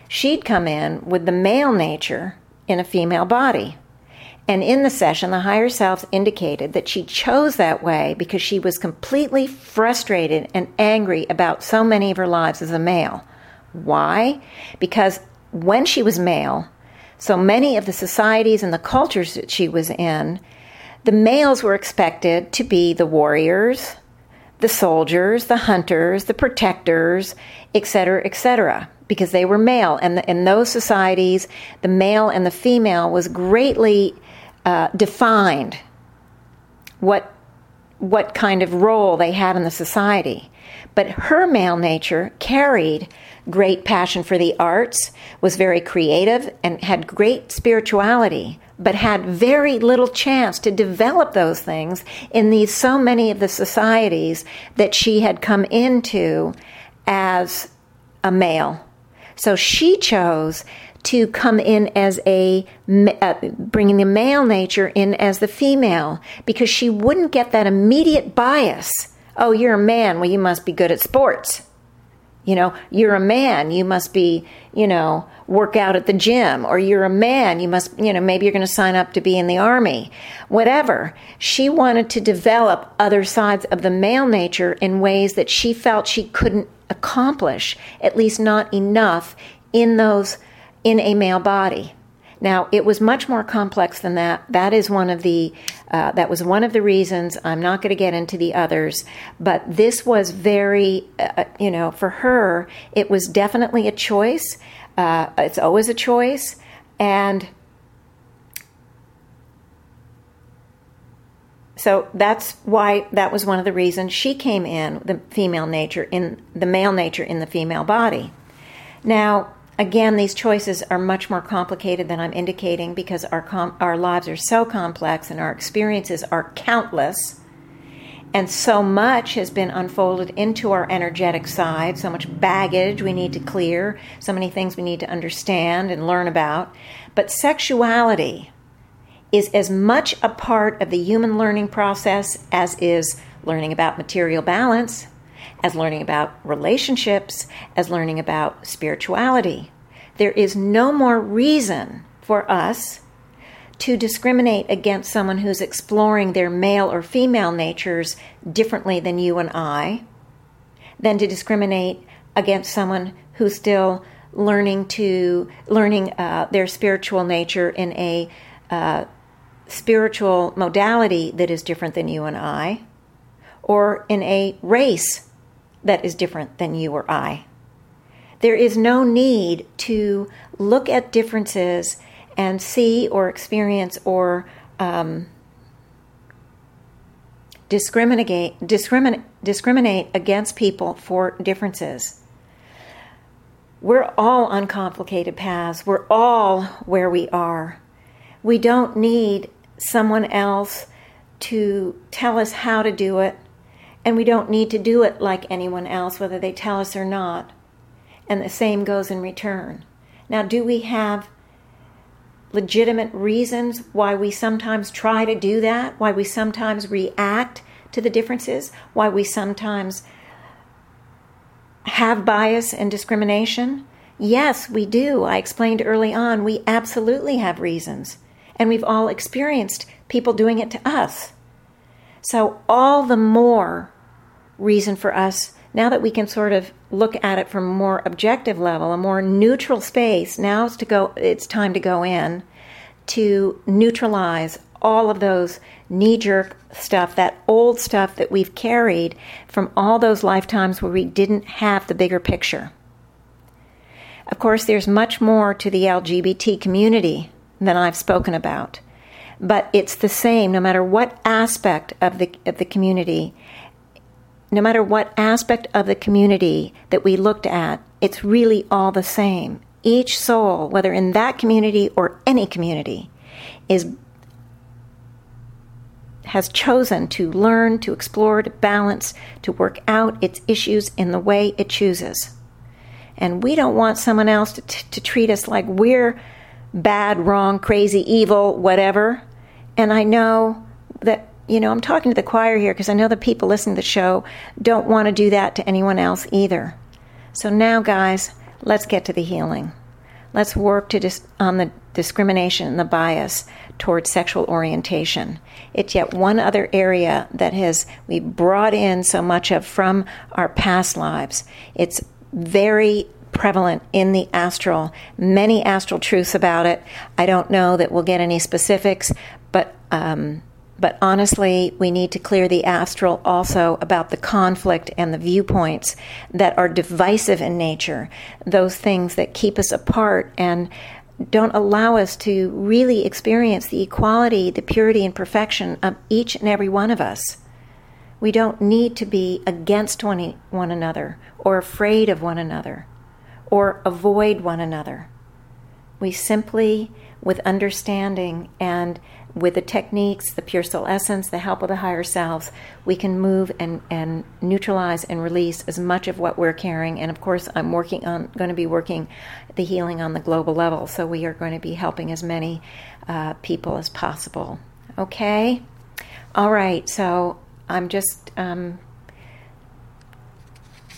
She'd come in with the male nature in a female body. And in the session, the higher selves indicated that she chose that way because she was completely frustrated and angry about so many of her lives as a male. Why? Because when she was male, so many of the societies and the cultures that she was in, the males were expected to be the warriors, the soldiers, the hunters, the protectors, et cetera, et cetera, because they were male. And the, in those societies, the male and the female was greatly uh, defined what what kind of role they had in the society. But her male nature carried great passion for the arts, was very creative, and had great spirituality, but had very little chance to develop those things in these so many of the societies that she had come into as a male. So she chose to come in as a, uh, bringing the male nature in as the female, because she wouldn't get that immediate bias. Oh, you're a man, well, you must be good at sports. You know, you're a man, you must be, you know, work out at the gym, or you're a man, you must, you know, maybe you're going to sign up to be in the army, whatever. She wanted to develop other sides of the male nature in ways that she felt she couldn't accomplish, at least not enough in those, in a male body. Now, it was much more complex than that. That is one of the, uh, that was one of the reasons. I'm not going to get into the others, but this was very, uh, you know, for her, it was definitely a choice. Uh, it's always a choice. And so that's why, that was one of the reasons she came in, the female nature in the male nature in the female body. Now, Again, these choices are much more complicated than I'm indicating because our com- our lives are so complex and our experiences are countless. And so much has been unfolded into our energetic side, so much baggage we need to clear, so many things we need to understand and learn about. But sexuality is as much a part of the human learning process as is learning about material balance, as learning about relationships, as learning about spirituality. There is no more reason for us to discriminate against someone who's exploring their male or female natures differently than you and I, than to discriminate against someone who's still learning to learning uh, their spiritual nature in a uh, spiritual modality that is different than you and I, or in a race that is different than you or I. There is no need to look at differences and see or experience or um, discriminate, discriminate, discriminate against people for differences. We're all on complicated paths. We're all where we are. We don't need someone else to tell us how to do it. And we don't need to do it like anyone else, whether they tell us or not. And the same goes in return. Now, do we have legitimate reasons why we sometimes try to do that? Why we sometimes react to the differences? Why we sometimes have bias and discrimination? Yes, we do. I explained early on, we absolutely have reasons. And we've all experienced people doing it to us. So all the more reason for us, now that we can sort of look at it from a more objective level, a more neutral space, now it's to go, it's time to go in to neutralize all of those knee-jerk stuff, that old stuff that we've carried from all those lifetimes where we didn't have the bigger picture. Of course, there's much more to the L G B T community than I've spoken about. But it's the same, no matter what aspect of the of the community, no matter what aspect of the community that we looked at, it's really all the same. Each soul, whether in that community or any community, is has chosen to learn, to explore, to balance, to work out its issues in the way it chooses. And we don't want someone else to, t- to treat us like we're bad, wrong, crazy, evil, whatever. And I know that, you know, I'm talking to the choir here because I know the people listening to the show don't want to do that to anyone else either. So now, guys, let's get to the healing. Let's work to dis- on the discrimination and the bias towards sexual orientation. It's yet one other area that has we brought in so much of from our past lives. It's very prevalent in the astral, many astral truths about it. I don't know that we'll get any specifics, but um, but honestly, we need to clear the astral also about the conflict and the viewpoints that are divisive in nature, those things that keep us apart and don't allow us to really experience the equality, the purity, and perfection of each and every one of us. We don't need to be against one, one another or afraid of one another, or avoid one another. We simply, with understanding and with the techniques, the pure soul essence, the help of the higher selves, we can move and, and neutralize and release as much of what we're carrying. And of course, I'm working on, going to be working the healing on the global level. So we are going to be helping as many uh, people as possible. Okay? All right. So I'm just... Um,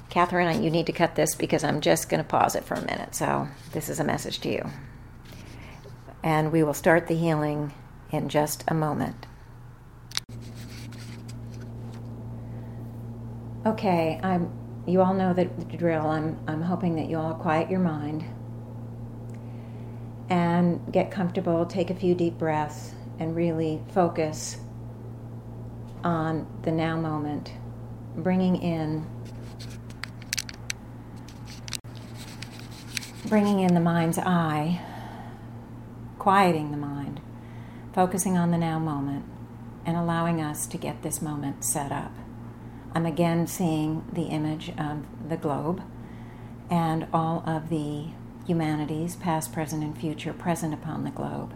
Catherine, you need to cut this because I'm just going to pause it for a minute. So this is a message to you. And we will start the healing in just a moment. Okay, I'm. You all know the, the drill. I'm, I'm hoping that you all quiet your mind and get comfortable, take a few deep breaths, and really focus on the now moment, bringing in Bringing in the mind's eye, quieting the mind, focusing on the now moment, and allowing us to get this moment set up. I'm again seeing the image of the globe and all of the humanities, past, present, and future, present upon the globe.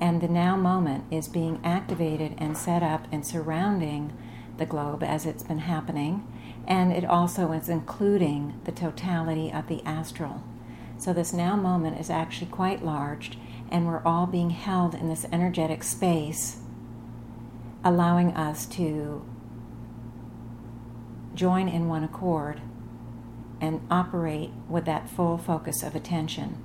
And the now moment is being activated and set up and surrounding the globe as it's been happening, and it also is including the totality of the astral. So this now moment is actually quite large, and we're all being held in this energetic space, allowing us to join in one accord and operate with that full focus of attention.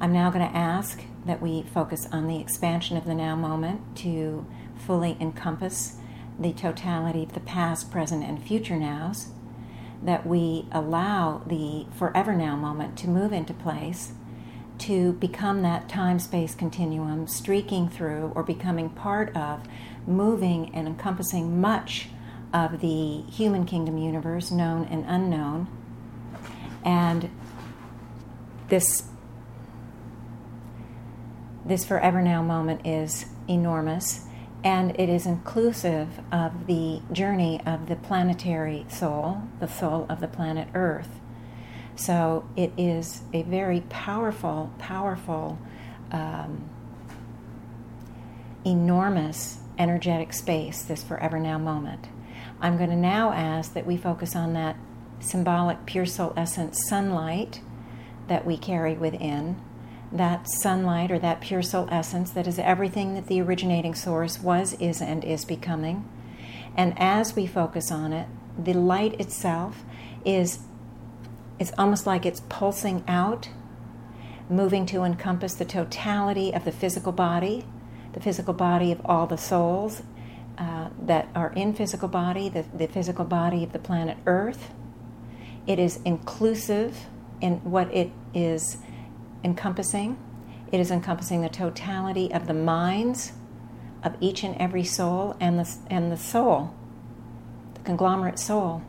I'm now going to ask that we focus on the expansion of the now moment to fully encompass the totality of the past, present, and future nows, that we allow the forever now moment to move into place, to become that time-space continuum, streaking through or becoming part of, moving and encompassing much of the human kingdom universe, known and unknown. And this this forever now moment is enormous, and it is inclusive of the journey of the planetary soul, the soul of the planet Earth. So it is a very powerful, powerful, um, enormous energetic space, this forever now moment. I'm going to now ask that we focus on that symbolic pure soul essence sunlight that we carry within, that sunlight or that pure soul essence that is everything that the originating source was, is, and is becoming. And as we focus on it, the light itself is it's almost like it's pulsing out, moving to encompass the totality of the physical body, the physical body of all the souls uh, that are in physical body, the, the physical body of the planet Earth. It is inclusive in what it is encompassing. It is encompassing the totality of the minds of each and every soul, and the, and the soul, the conglomerate soul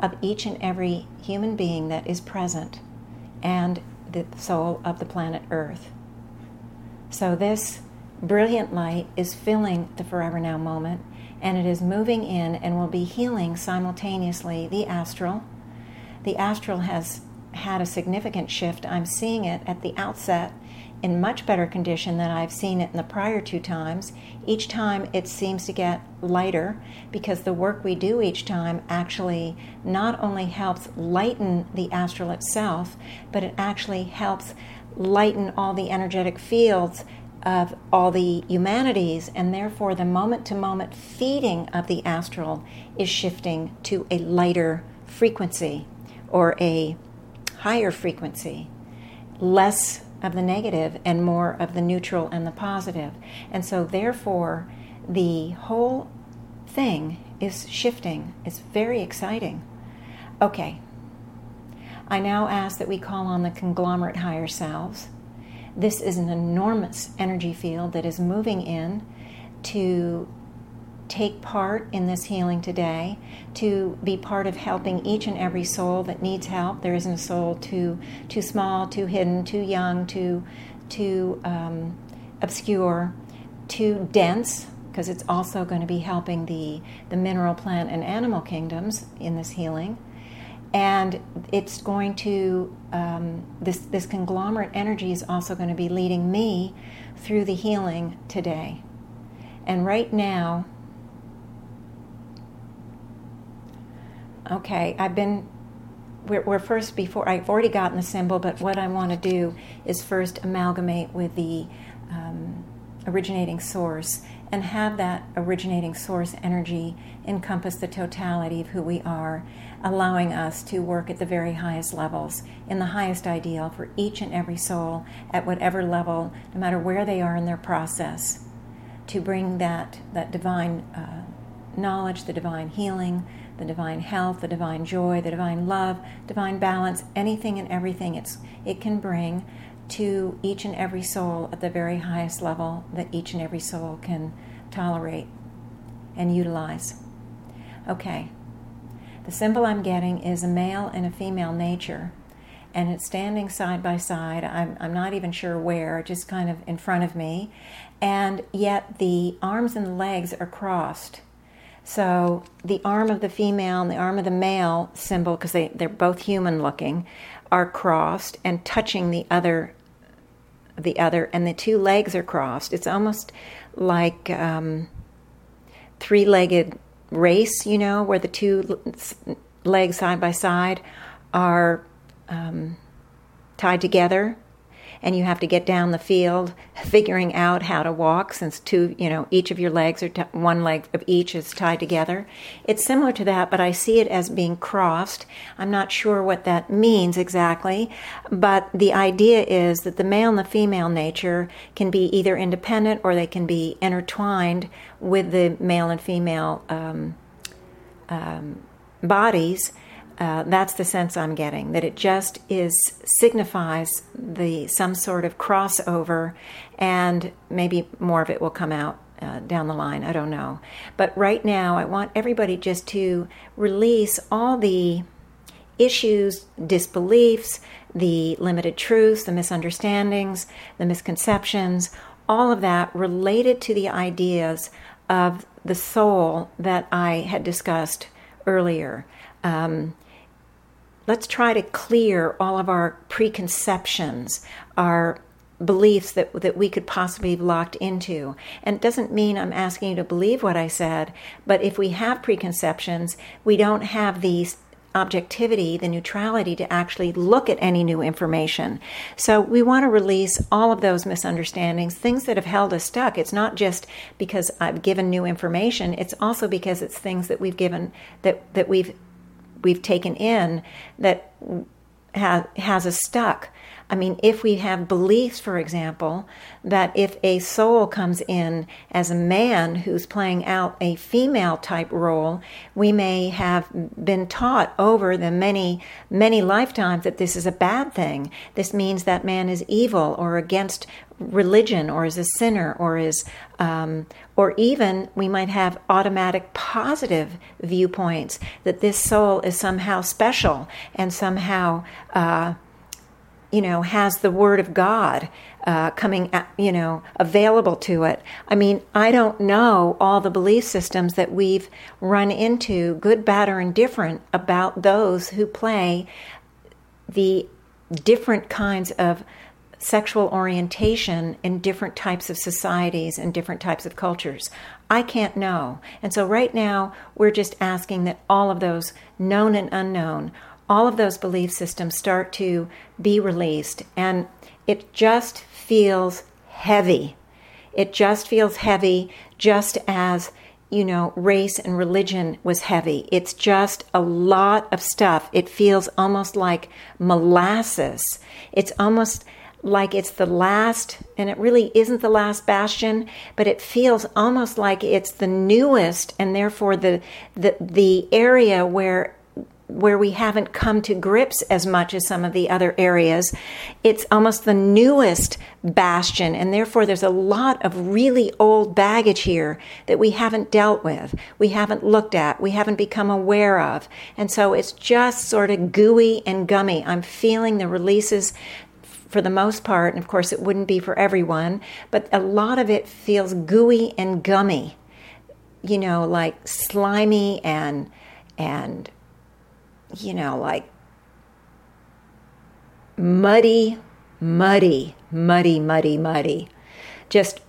of each and every human being that is present, and the soul of the planet Earth. So this brilliant light is filling the forever now moment, and it is moving in and will be healing simultaneously the astral. The astral has had a significant shift. I'm seeing it at the outset in much better condition than I've seen it in the prior two times. Each time it seems to get lighter, because the work we do each time actually not only helps lighten the astral itself, but it actually helps lighten all the energetic fields of all the humanities, and therefore the moment-to-moment feeding of the astral is shifting to a lighter frequency, or a higher frequency, less of the negative and more of the neutral and the positive. And so therefore the whole thing is shifting. It's very exciting. Okay, I now ask that we call on the conglomerate higher selves. This is an enormous energy field that is moving in to take part in this healing today, to be part of helping each and every soul that needs help. There isn't a soul too too small, too hidden, too young, too too um, obscure, too dense, because it's also going to be helping the, the mineral, plant, and animal kingdoms in this healing. And it's going to, um, this, this conglomerate energy is also going to be leading me through the healing today. And right now, Okay, I've been, we're, we're first before, I've already gotten the symbol, but what I want to do is first amalgamate with the um, originating source, and have that originating source energy encompass the totality of who we are, allowing us to work at the very highest levels, in the highest ideal for each and every soul, at whatever level, no matter where they are in their process, to bring that, that divine uh, knowledge, the divine healing, the divine health, the divine joy, the divine love, divine balance, anything and everything it's, it can bring to each and every soul at the very highest level that each and every soul can tolerate and utilize. Okay, the symbol I'm getting is a male and a female nature, and it's standing side by side. I'm, I'm not even sure where, just kind of in front of me, and yet the arms and the legs are crossed. So the arm of the female and the arm of the male symbol, because they, they're both human looking, are crossed and touching the other, the other, and the two legs are crossed. It's almost like um, three-legged race, you know, where the two legs side by side are um, tied together, and you have to get down the field figuring out how to walk, since two, you know, each of your legs or t- one leg of each is tied together. It's similar to that, but I see it as being crossed. I'm not sure what that means exactly, but the idea is that the male and the female nature can be either independent or they can be intertwined with the male and female um, um, bodies. Uh, that's the sense I'm getting, that it just is signifies the some sort of crossover, and maybe more of it will come out uh, down the line. I don't know. But right now, I want everybody just to release all the issues, disbeliefs, the limited truths, the misunderstandings, the misconceptions, all of that related to the ideas of the soul that I had discussed earlier. Um, Let's try to clear all of our preconceptions, our beliefs that that we could possibly be locked into. And it doesn't mean I'm asking you to believe what I said, but if we have preconceptions, we don't have the objectivity, the neutrality to actually look at any new information. So we want to release all of those misunderstandings, things that have held us stuck. It's not just because I've given new information, it's also because it's things that we've given, that, that we've we've taken in that ha- has us stuck. I mean, if we have beliefs, for example, that if a soul comes in as a man who's playing out a female type role, we may have been taught over the many, many lifetimes that this is a bad thing. This means that man is evil or against religion or is a sinner or is, um, or even we might have automatic positive viewpoints that this soul is somehow special and somehow, uh, you know, has the word of God uh, coming, you know, available to it. I mean, I don't know all the belief systems that we've run into, good, bad, or indifferent, about those who play the different kinds of sexual orientation in different types of societies and different types of cultures. I can't know. And so right now, we're just asking that all of those known and unknown, all of those belief systems start to be released, and it just feels heavy. It just feels heavy, just as, you know, race and religion was heavy. It's just a lot of stuff. It feels almost like molasses. It's almost like it's the last, and it really isn't the last bastion, but it feels almost like it's the newest, and therefore the the, the area where where we haven't come to grips as much as some of the other areas. It's almost the newest bastion, and therefore there's a lot of really old baggage here that we haven't dealt with, we haven't looked at, we haven't become aware of. And so it's just sort of gooey and gummy. I'm feeling the releases for the most part, and of course it wouldn't be for everyone, but a lot of it feels gooey and gummy, you know, like slimy and, and, you know, like muddy, muddy, muddy, muddy, muddy, just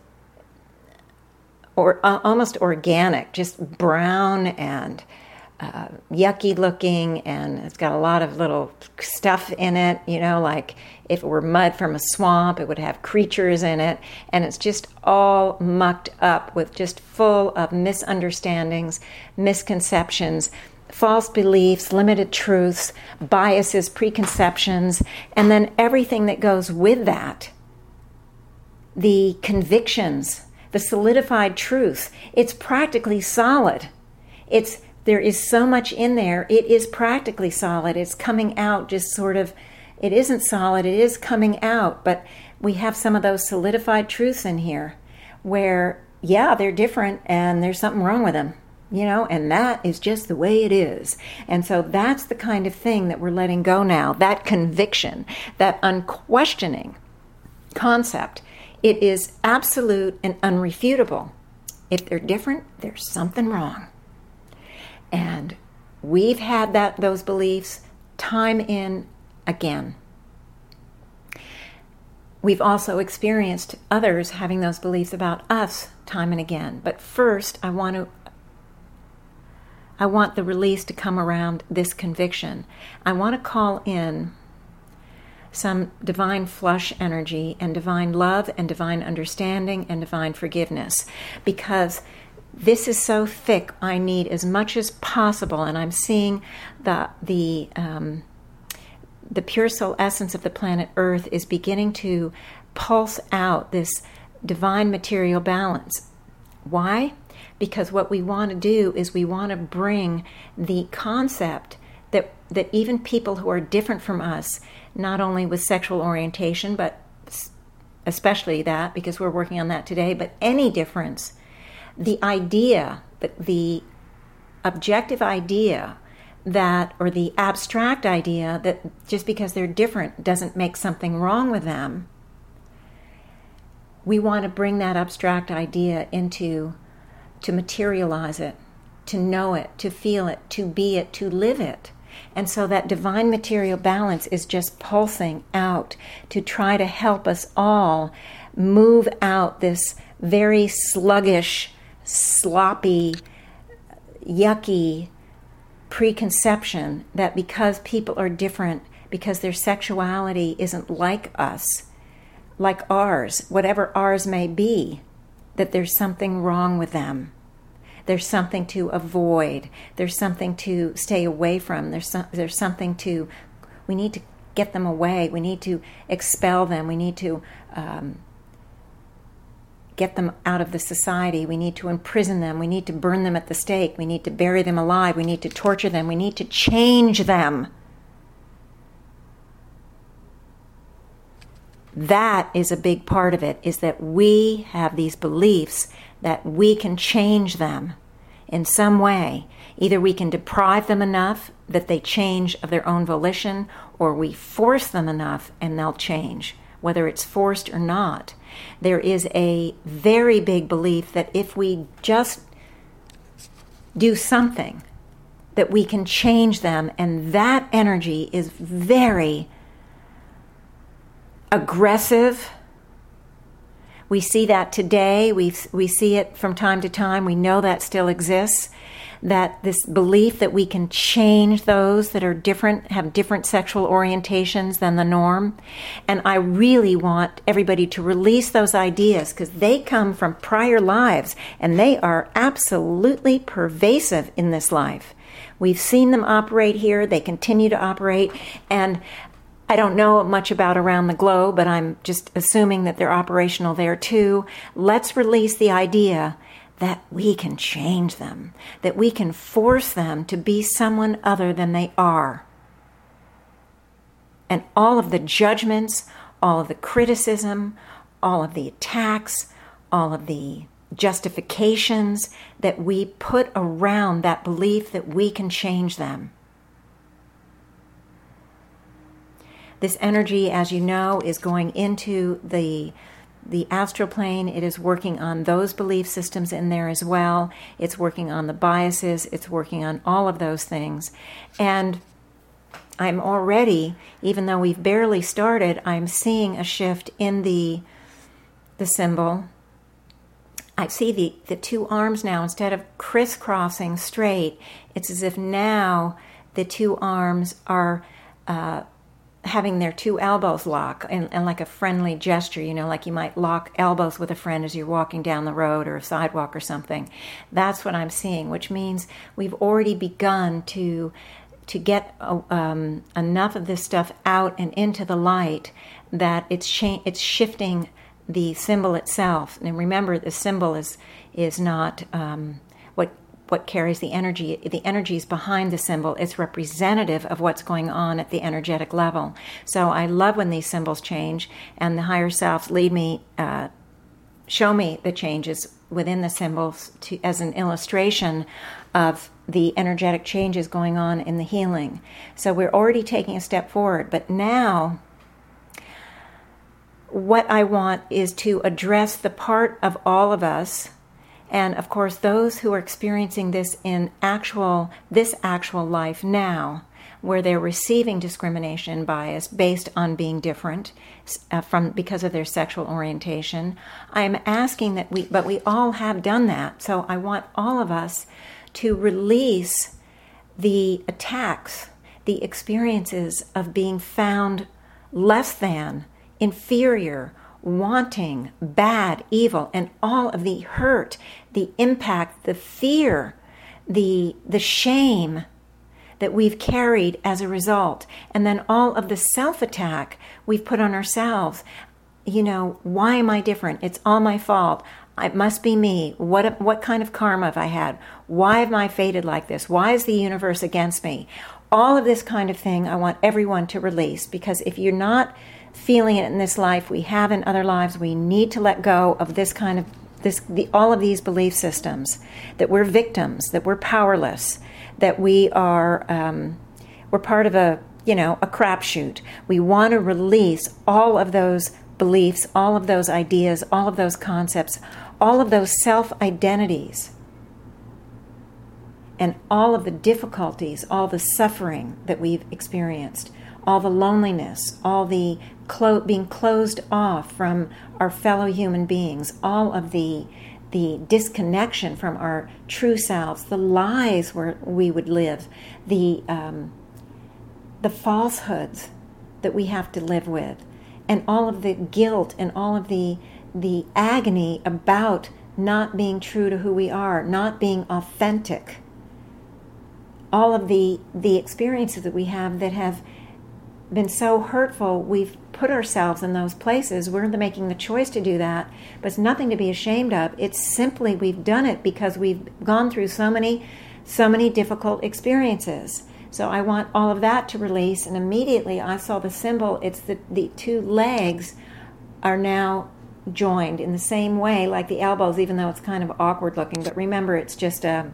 or uh, almost organic, just brown and uh, yucky looking, and it's got a lot of little stuff in it, you know, like if it were mud from a swamp, it would have creatures in it, and it's just all mucked up with just full of misunderstandings, misconceptions, false beliefs, limited truths, biases, preconceptions, and then everything that goes with that. The convictions, the solidified truth, it's practically solid. It's there is so much in there, it is practically solid. It's coming out just sort of, it isn't solid, it is coming out, but we have some of those solidified truths in here where, yeah, they're different and there's something wrong with them. You know, and that is just the way it is. And so that's the kind of thing that we're letting go now, that conviction, that unquestioning concept. It is absolute and unrefutable. If they're different, there's something wrong. And we've had that those beliefs time in again. We've also experienced others having those beliefs about us time and again. But first, I want to I want the release to come around this conviction. I want to call in some divine flush energy and divine love and divine understanding and divine forgiveness, because this is so thick. I need as much as possible, and I'm seeing the the um, the pure soul essence of the planet Earth is beginning to pulse out this divine material balance. Why? Because what we want to do is we want to bring the concept that that even people who are different from us, not only with sexual orientation, but especially that, because we're working on that today, but any difference, the idea, the, the objective idea that, or the abstract idea that just because they're different doesn't make something wrong with them, we want to bring that abstract idea into, to materialize it, to know it, to feel it, to be it, to live it. And so that divine material balance is just pulsing out to try to help us all move out this very sluggish, sloppy, yucky preconception that because people are different, because their sexuality isn't like us, like ours, whatever ours may be, that there's something wrong with them. There's something to avoid. There's something to stay away from. There's some, there's something to, we need to get them away. We need to expel them. We need to um, get them out of the society. We need to imprison them. We need to burn them at the stake. We need to bury them alive. We need to torture them. We need to change them. That is a big part of it, is that we have these beliefs that we can change them in some way. Either we can deprive them enough that they change of their own volition, or we force them enough and they'll change, whether it's forced or not. There is a very big belief that if we just do something, that we can change them, and that energy is very aggressive. We see that today. We we see it from time to time. We know that still exists, that this belief that we can change those that are different, have different sexual orientations than the norm. And I really want everybody to release those ideas, because they come from prior lives and they are absolutely pervasive in this life. We've seen them operate here. They continue to operate, and I don't know much about around the globe, but I'm just assuming that they're operational there too. Let's release the idea that we can change them, that we can force them to be someone other than they are. And all of the judgments, all of the criticism, all of the attacks, all of the justifications that we put around that belief that we can change them. This energy, as you know, is going into the the astral plane. It is working on those belief systems in there as well. It's working on the biases. It's working on all of those things. And I'm already, even though we've barely started, I'm seeing a shift in the the symbol. I see the, the two arms now. Instead of crisscrossing straight, it's as if now the two arms are uh, having their two elbows lock, and, and like a friendly gesture, you know, like you might lock elbows with a friend as you're walking down the road or a sidewalk or something. That's what I'm seeing, which means we've already begun to to get um, enough of this stuff out and into the light that it's cha- it's shifting the symbol itself. And remember, the symbol is is not um, what what carries the energy. The energy is behind the symbol. It's representative of what's going on at the energetic level. So I love when these symbols change, and the higher selves lead me, uh, show me the changes within the symbols to, as an illustration of the energetic changes going on in the healing. So we're already taking a step forward, but now what I want is to address the part of all of us. And of course, those who are experiencing this in actual, this actual life now, where they're receiving discrimination bias based on being different uh, from because of their sexual orientation. I'm asking that we, but we all have done that. So I want all of us to release the attacks, the experiences of being found less than, inferior, wanting, bad, evil, and all of the hurt, the impact, the fear, the the shame that we've carried as a result, and then all of the self-attack we've put on ourselves. You know, why am I different? It's all my fault. It must be me. What what kind of karma have I had? Why am I fated like this? Why is the universe against me? All of this kind of thing I want everyone to release, because if you're not feeling it in this life, we have in other lives. We need to let go of this kind of this the, all of these belief systems that we're victims, that we're powerless, that we are um, we're part of a you know a crapshoot. We want to release all of those beliefs, all of those ideas, all of those concepts, all of those self-identities, and all of the difficulties, all the suffering that we've experienced, all the loneliness, all the clo- being closed off from our fellow human beings, all of the the disconnection from our true selves, the lies where we would live, the um, the falsehoods that we have to live with, and all of the guilt and all of the the agony about not being true to who we are, not being authentic. All of the the experiences that we have that have been so hurtful, we've put ourselves in those places. We're making the choice to do that, but it's nothing to be ashamed of. It's simply we've done it because we've gone through so many, so many difficult experiences. So I want all of that to release, and immediately I saw the symbol. It's the, the two legs are now joined in the same way, like the elbows, even though it's kind of awkward looking. But remember, it's just a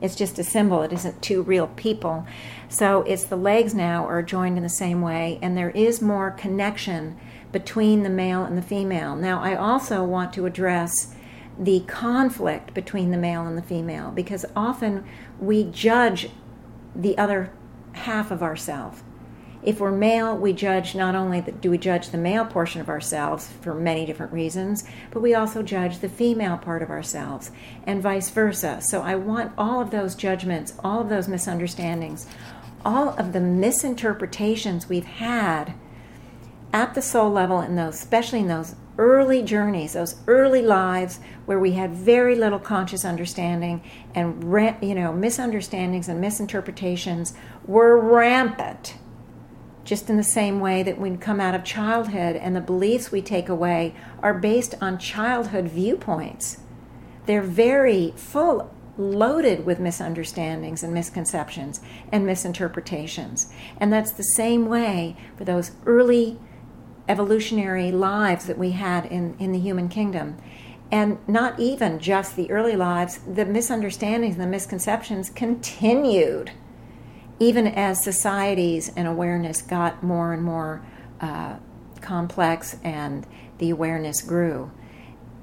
It's just a symbol. It isn't two real people. So it's the legs now are joined in the same way, and there is more connection between the male and the female. Now, I also want to address the conflict between the male and the female, because often we judge the other half of ourselves. If we're male, we judge not only the, do we judge the male portion of ourselves for many different reasons, but we also judge the female part of ourselves, and vice versa. So I want all of those judgments, all of those misunderstandings, all of the misinterpretations we've had at the soul level, in those, especially in those early journeys, those early lives where we had very little conscious understanding, and you know misunderstandings and misinterpretations were rampant. Just in the same way that we come out of childhood and the beliefs we take away are based on childhood viewpoints. They're very full, loaded with misunderstandings and misconceptions and misinterpretations. And that's the same way for those early evolutionary lives that we had in, in the human kingdom. And not even just the early lives, the misunderstandings and the misconceptions continued, even as societies and awareness got more and more uh, complex and the awareness grew.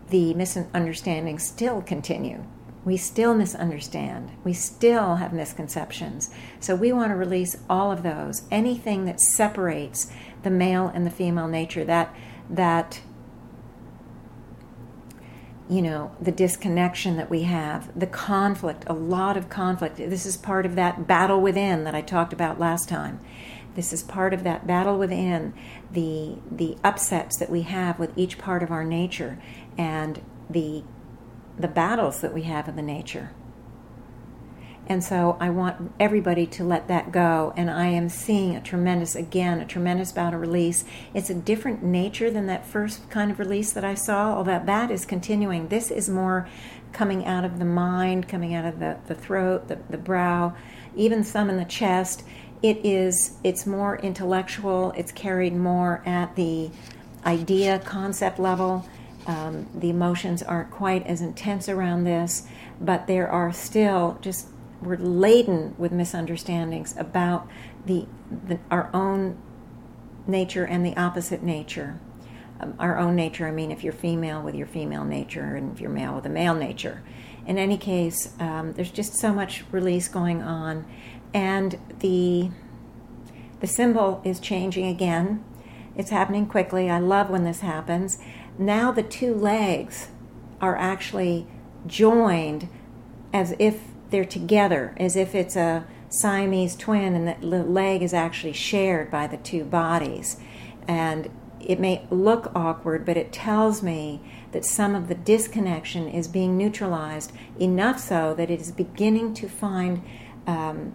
The misunderstandings still continue. We still misunderstand. We still have misconceptions. So we want to release all of those. Anything that separates the male and the female nature, that, that you know, the disconnection that we have, the conflict, a lot of conflict. This is part of that battle within that I talked about last time. This is part of that battle within, the the upsets that we have with each part of our nature, and the the battles that we have in the nature. And so I want everybody to let that go. And I am seeing a tremendous, again, a tremendous battle release. It's a different nature than that first kind of release that I saw, although that is continuing. This is more coming out of the mind, coming out of the, the throat, the, the brow, even some in the chest. It is, it's more intellectual. It's carried more at the idea, concept level. Um, the emotions aren't quite as intense around this, but there are still just... we're laden with misunderstandings about the, the our own nature and the opposite nature. Um, our own nature, I mean, if you're female with your female nature, and if you're male with a male nature. In any case, um, there's just so much release going on. And the The symbol is changing again. It's happening quickly. I love when this happens. Now the two legs are actually joined as if they're together, as if it's a Siamese twin, and the leg is actually shared by the two bodies. And it may look awkward, but it tells me that some of the disconnection is being neutralized, enough so that it is beginning to find um,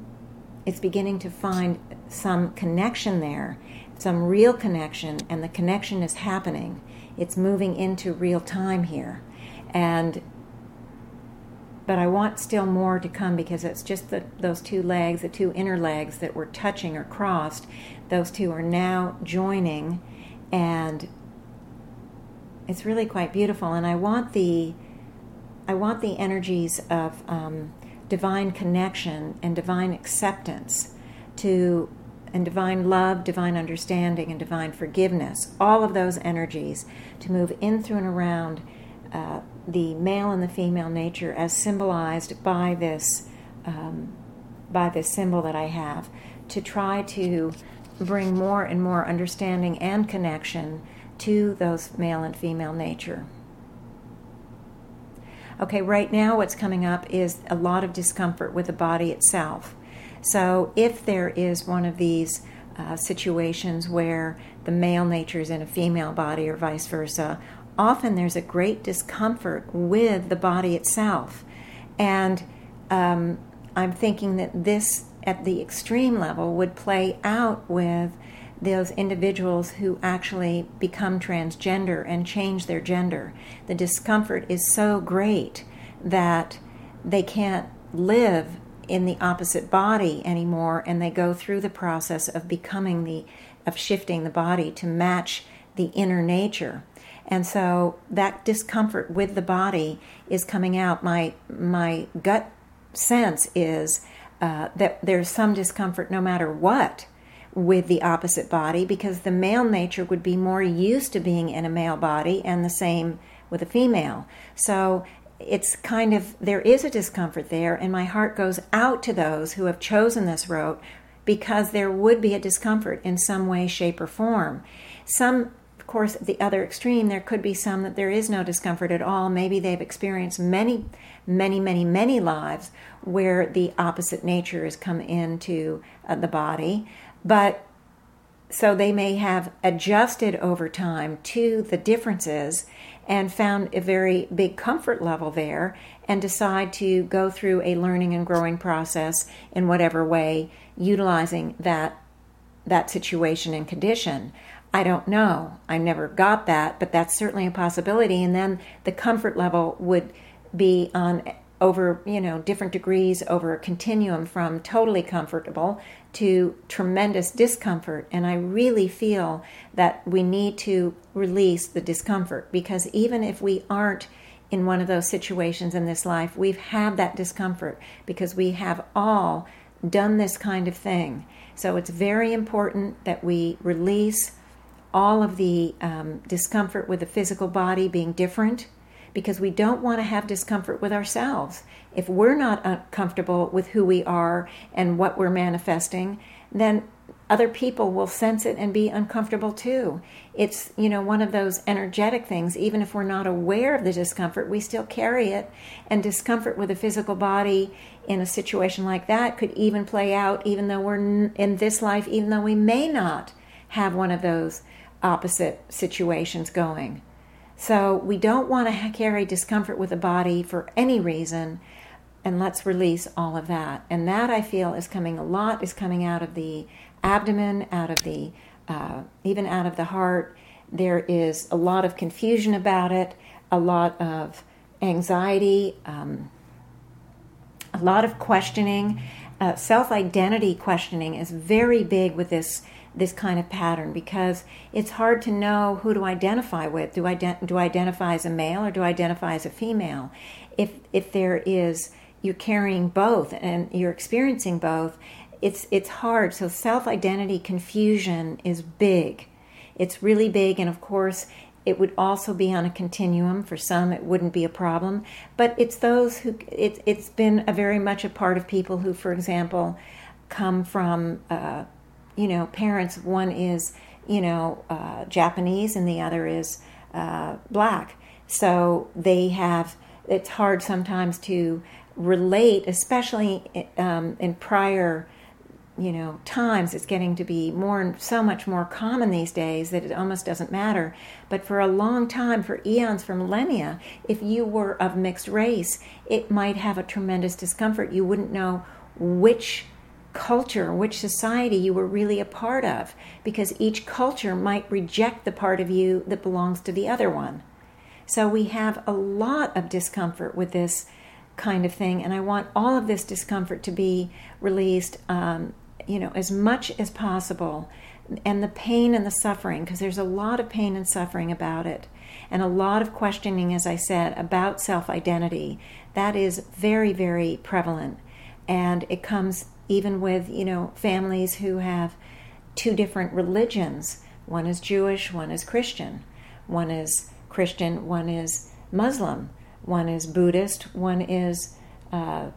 it's beginning to find some connection there, some real connection, and the connection is happening. It's moving into real time here. And but I want still more to come, because it's just the, those two legs, the two inner legs that were touching or crossed, those two are now joining, and it's really quite beautiful. And I want the I want the energies of um, divine connection and divine acceptance to and divine love, divine understanding, and divine forgiveness, all of those energies to move in through and around uh, the male and the female nature as symbolized by this um, by this symbol that I have, to try to bring more and more understanding and connection to those male and female nature. Okay, right now what's coming up is a lot of discomfort with the body itself. So if there is one of these uh, situations where the male nature is in a female body or vice versa, often there's a great discomfort with the body itself. And um, I'm thinking that this, at the extreme level, would play out with those individuals who actually become transgender and change their gender. The discomfort is so great that they can't live in the opposite body anymore, and they go through the process of becoming the, of shifting the body to match the inner nature. And so that discomfort with the body is coming out. My my gut sense is uh, that there's some discomfort no matter what with the opposite body, because the male nature would be more used to being in a male body, and the same with a female. So it's kind of, there is a discomfort there, and my heart goes out to those who have chosen this road, because there would be a discomfort in some way, shape, or form. Some, of course, at the other extreme, there could be some that there is no discomfort at all. Maybe they've experienced many, many, many, many lives where the opposite nature has come into uh, the body. But so they may have adjusted over time to the differences and found a very big comfort level there, and decide to go through a learning and growing process in whatever way, utilizing that that situation and condition. I don't know. I never got that, but that's certainly a possibility. And then the comfort level would be on over, you know, different degrees over a continuum from totally comfortable to tremendous discomfort. And I really feel that we need to release the discomfort, because even if we aren't in one of those situations in this life, we've had that discomfort, because we have all done this kind of thing. So it's very important that we release all of the um, discomfort with the physical body being different, because we don't want to have discomfort with ourselves. If we're not comfortable with who we are and what we're manifesting, then other people will sense it and be uncomfortable too. It's, you know, one of those energetic things. Even if we're not aware of the discomfort, we still carry it. And discomfort with a physical body in a situation like that could even play out, even though we're in this life, even though we may not have one of those opposite situations going. So we don't want to carry discomfort with the body for any reason, and let's release all of that. And that, I feel, is coming a lot, is coming out of the abdomen, out of the, uh, even out of the heart. There is a lot of confusion about it, a lot of anxiety, um, a lot of questioning. Uh, self-identity questioning is very big with this this kind of pattern, because it's hard to know who to identify with. Do I do I identify as a male, or do I identify as a female? If if there is, you're carrying both and you're experiencing both, it's it's hard. So self-identity confusion is big. It's really big, and of course, it would also be on a continuum. For some, it wouldn't be a problem, but it's those who it, it's been a very much a part of people who, for example, come from. Uh, you know, parents. One is, you know, uh, Japanese and the other is uh, black. So they have, it's hard sometimes to relate, especially um, in prior, you know, times. It's getting to be more and so much more common these days that it almost doesn't matter. But for a long time, for eons, for millennia, if you were of mixed race, it might have a tremendous discomfort. You wouldn't know which culture, which society you were really a part of, because each culture might reject the part of you that belongs to the other one. So we have a lot of discomfort with this kind of thing, and I want all of this discomfort to be released, um, you know, as much as possible, and the pain and the suffering, because there's a lot of pain and suffering about it, and a lot of questioning, as I said, about self-identity. That is very, very prevalent, and it comes even with, you know, families who have two different religions. One is Jewish, one is Christian. One is Christian, one is Muslim. One is Buddhist, one is uh,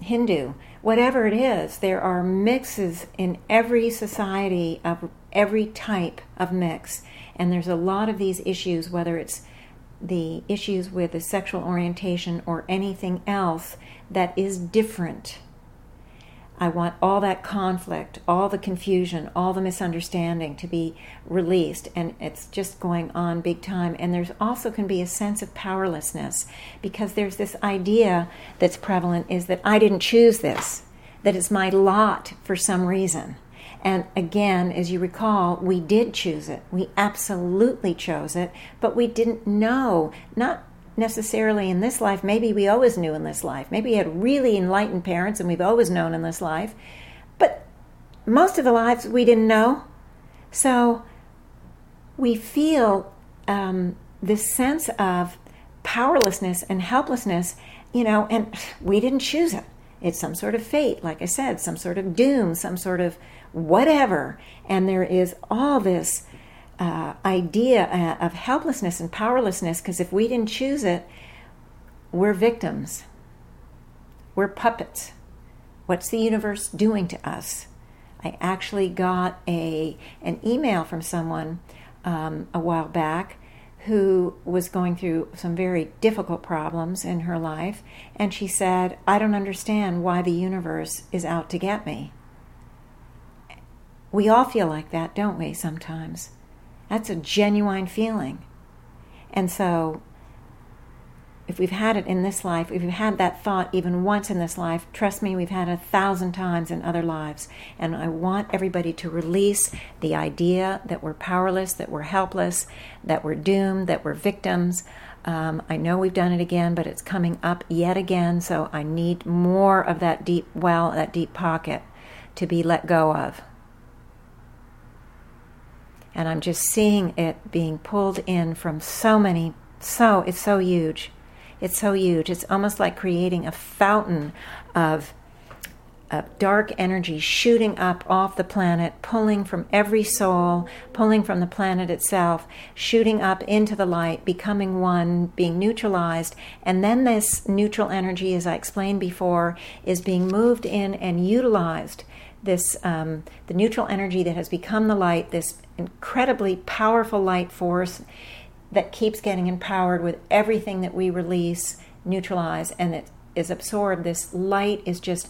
Hindu. Whatever it is, there are mixes in every society of every type of mix. And there's a lot of these issues, whether it's the issues with the sexual orientation or anything else that is different. I want all that conflict, all the confusion, all the misunderstanding to be released, and it's just going on big time. And there's also can be a sense of powerlessness, because there's this idea that's prevalent is that I didn't choose this, that it's my lot for some reason. And again, as you recall, we did choose it. We absolutely chose it, but we didn't know, not necessarily in this life. Maybe we always knew in this life. Maybe we had really enlightened parents and we've always known in this life. But most of the lives we didn't know. So we feel um, this sense of powerlessness and helplessness, you know, and we didn't choose it. It's some sort of fate, like I said, some sort of doom, some sort of whatever. And there is all this Uh, idea uh, of helplessness and powerlessness, because if we didn't choose it, we're victims. We're puppets. What's the universe doing to us? I actually got a an email from someone um, a while back who was going through some very difficult problems in her life, and she said, "I don't understand why the universe is out to get me." We all feel like that, don't we, sometimes? That's a genuine feeling. And so if we've had it in this life, if we've had that thought even once in this life, trust me, we've had it a thousand times in other lives. And I want everybody to release the idea that we're powerless, that we're helpless, that we're doomed, that we're victims. Um, I know we've done it again, but it's coming up yet again. So I need more of that deep well, that deep pocket to be let go of. And I'm just seeing it being pulled in from so many, so, it's so huge. It's so huge. It's almost like creating a fountain of, of dark energy shooting up off the planet, pulling from every soul, pulling from the planet itself, shooting up into the light, becoming one, being neutralized. And then this neutral energy, as I explained before, is being moved in and utilized. This, um, the neutral energy that has become the light, this incredibly powerful light force that keeps getting empowered with everything that we release, neutralize, and it is absorbed. This light is just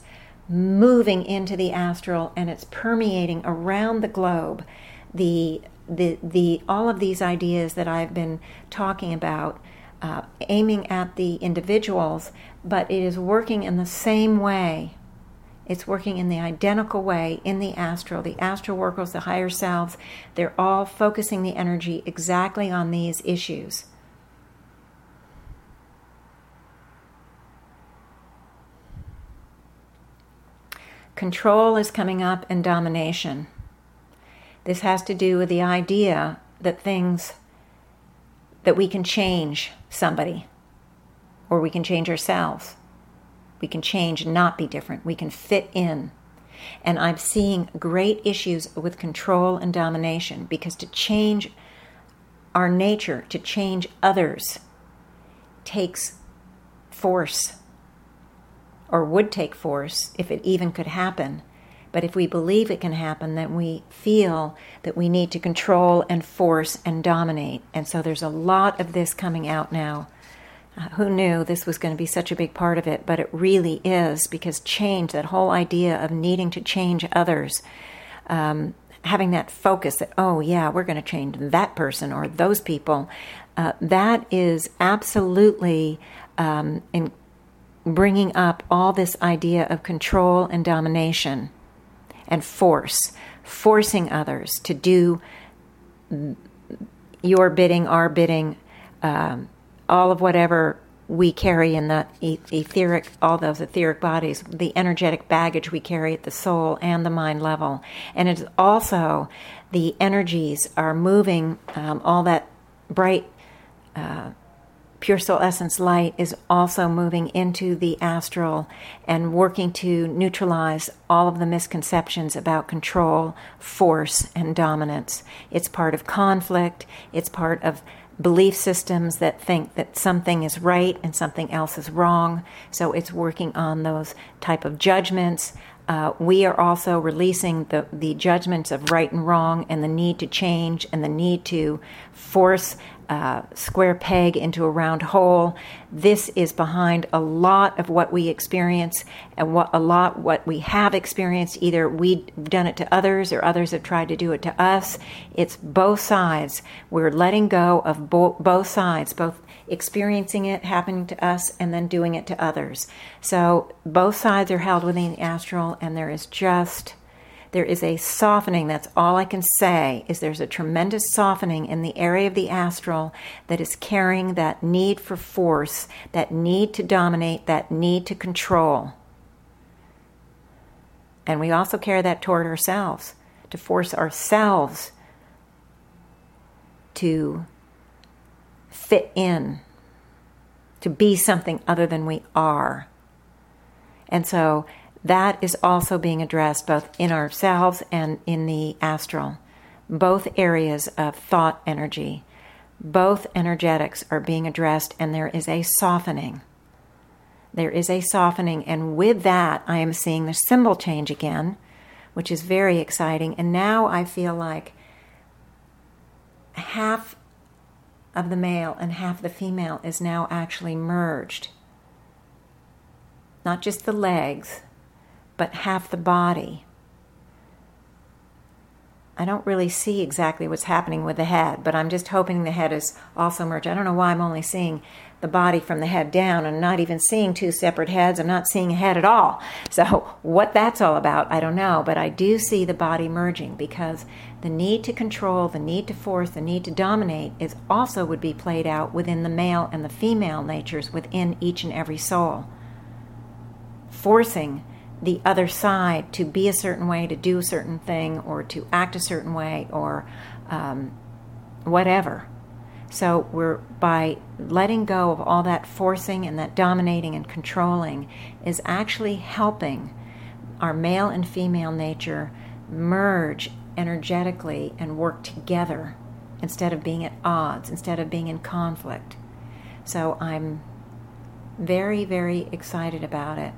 moving into the astral, and it's permeating around the globe. The the the all of these ideas that I've been talking about, uh, aiming at the individuals, but it is working in the same way. It's working in the identical way in the astral. The astral workers, the higher selves, they're all focusing the energy exactly on these issues. Control is coming up, and domination. This has to do with the idea that things, that we can change somebody, or we can change ourselves. We can change and not be different. We can fit in. And I'm seeing great issues with control and domination, because to change our nature, to change others, takes force, or would take force if it even could happen. But if we believe it can happen, then we feel that we need to control and force and dominate. And so there's a lot of this coming out now. Uh, who knew this was going to be such a big part of it? But it really is, because change, that whole idea of needing to change others, um, having that focus that, oh, yeah, we're going to change that person or those people, uh, that is absolutely um, in bringing up all this idea of control and domination and force, forcing others to do your bidding, our bidding, um, all of whatever we carry in the etheric, all those etheric bodies, the energetic baggage we carry at the soul and the mind level. And it's also the energies are moving, um, all that bright, uh, pure soul essence light is also moving into the astral and working to neutralize all of the misconceptions about control, force, and dominance. It's part of conflict. It's part of belief systems that think that something is right and something else is wrong. So it's working on those type of judgments. Uh, we are also releasing the, the judgments of right and wrong and the need to change and the need to force a square peg into a round hole. This is behind a lot of what we experience and what a lot what we have experienced. Either we've done it to others or others have tried to do it to us. It's both sides. We're letting go of bo- both sides, both experiencing it happening to us and then doing it to others. So both sides are held within the astral, and there is just there is a softening. That's all I can say, is there's a tremendous softening in the area of the astral that is carrying that need for force, that need to dominate, that need to control. And we also carry that toward ourselves, to force ourselves to fit in, to be something other than we are. And so that is also being addressed both in ourselves and in the astral. Both areas of thought energy, both energetics are being addressed, and there is a softening. There is a softening, and with that, I am seeing the symbol change again, which is very exciting. And now I feel like half of the male and half the female is now actually merged. Not just the legs, but half the body. I don't really see exactly what's happening with the head, but I'm just hoping the head is also merged. I don't know why I'm only seeing the body from the head down. I'm not even seeing two separate heads. I'm not seeing a head at all. So what that's all about, I don't know. But I do see the body merging, because the need to control, the need to force, the need to dominate is also would be played out within the male and the female natures within each and every soul. Forcing the other side to be a certain way, to do a certain thing, or to act a certain way, or um, whatever. So we're, by letting go of all that forcing and that dominating and controlling, is actually helping our male and female nature merge energetically and work together instead of being at odds, instead of being in conflict. So I'm very, very excited about it.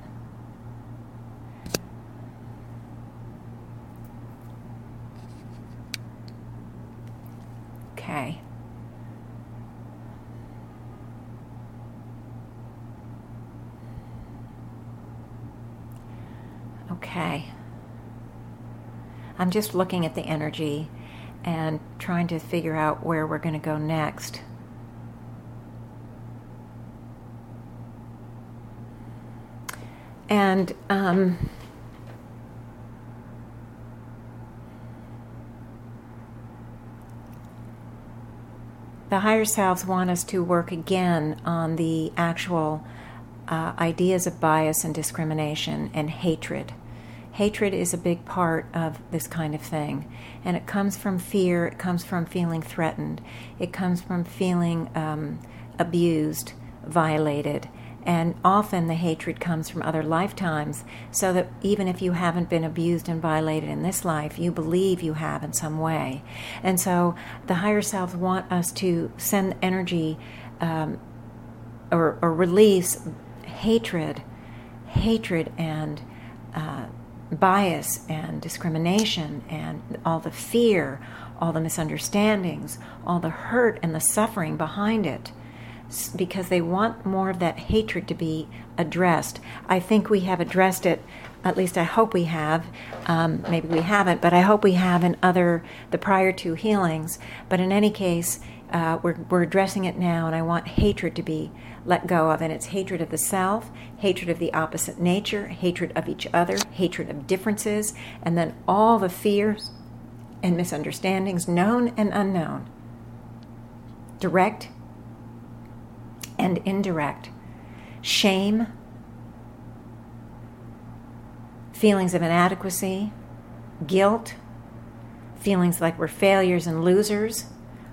Okay. Okay. I'm just looking at the energy and trying to figure out where we're going to go next. And um the higher selves want us to work again on the actual uh, ideas of bias and discrimination and hatred. Hatred is a big part of this kind of thing. And it comes from fear. It comes from feeling threatened. It comes from feeling um, abused, violated. And often the hatred comes from other lifetimes, so that even if you haven't been abused and violated in this life, you believe you have in some way. And so the higher selves want us to send energy um, or, or release hatred, hatred and uh, bias and discrimination and all the fear, all the misunderstandings, all the hurt and the suffering behind it, because they want more of that hatred to be addressed. I think we have addressed it, at least I hope we have. Um, maybe we haven't, but I hope we have in other, the prior two healings. But in any case, uh, we're, we're addressing it now, and I want hatred to be let go of. And it's hatred of the self, hatred of the opposite nature, hatred of each other, hatred of differences, and then all the fears and misunderstandings, known and unknown, direct and indirect, shame, feelings of inadequacy, guilt, feelings like we're failures and losers,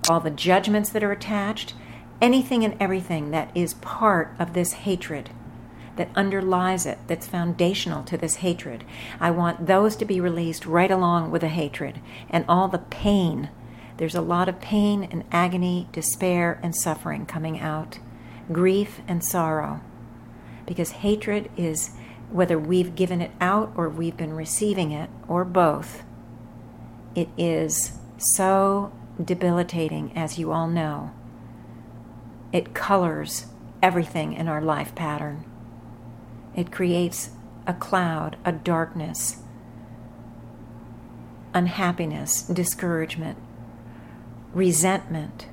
all the judgments that are attached, anything and everything that is part of this hatred, that underlies it, that's foundational to this hatred. I want those to be released right along with the hatred and all the pain. There's a lot of pain and agony, despair and suffering coming out, grief and sorrow, because hatred is, whether we've given it out or we've been receiving it or both, it is so debilitating, as you all know. It colors everything in our life pattern. It creates a cloud, a darkness, unhappiness, discouragement, resentment,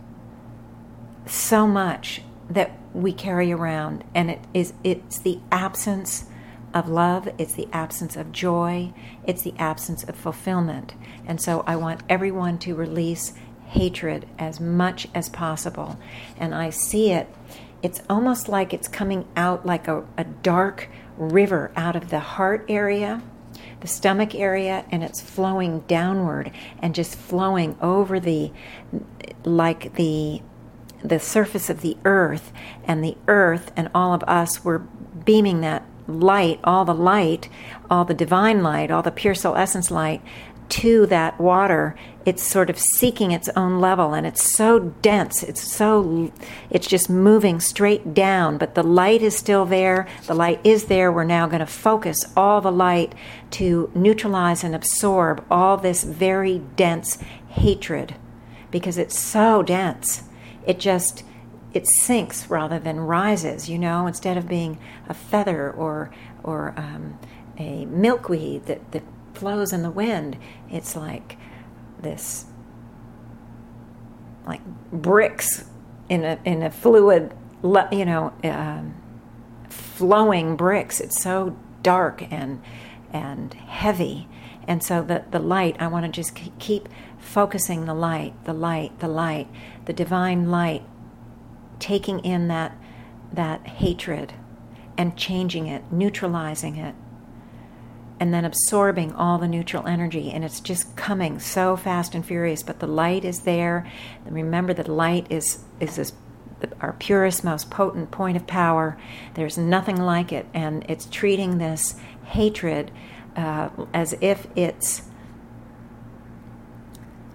so much that we carry around, and it is, it's the absence of love, it's the absence of joy, it's the absence of fulfillment. And so I want everyone to release hatred as much as possible. And I see it, it's almost like it's coming out like a, a dark river out of the heart area, the stomach area, and it's flowing downward and just flowing over the, like the the surface of the earth, and the earth and all of us were beaming that light, all the light, all the divine light, all the pure soul essence light to that water. It's sort of seeking its own level, and it's so dense, it's so, it's just moving straight down, but the light is still there, the light is there. We're now going to focus all the light to neutralize and absorb all this very dense hatred, because it's so dense. It just, it sinks rather than rises, you know, instead of being a feather or or um, a milkweed that, that flows in the wind. It's like this, like bricks in a in a fluid, you know, um, flowing bricks. It's so dark and and heavy. And so the, the light, I want to just keep focusing the light, the light, the light, the divine light, taking in that that hatred and changing it, neutralizing it, and then absorbing all the neutral energy. And it's just coming so fast and furious, but the light is there. And remember that light is, is this, our purest, most potent point of power. There's nothing like it, and it's treating this hatred uh, as if it's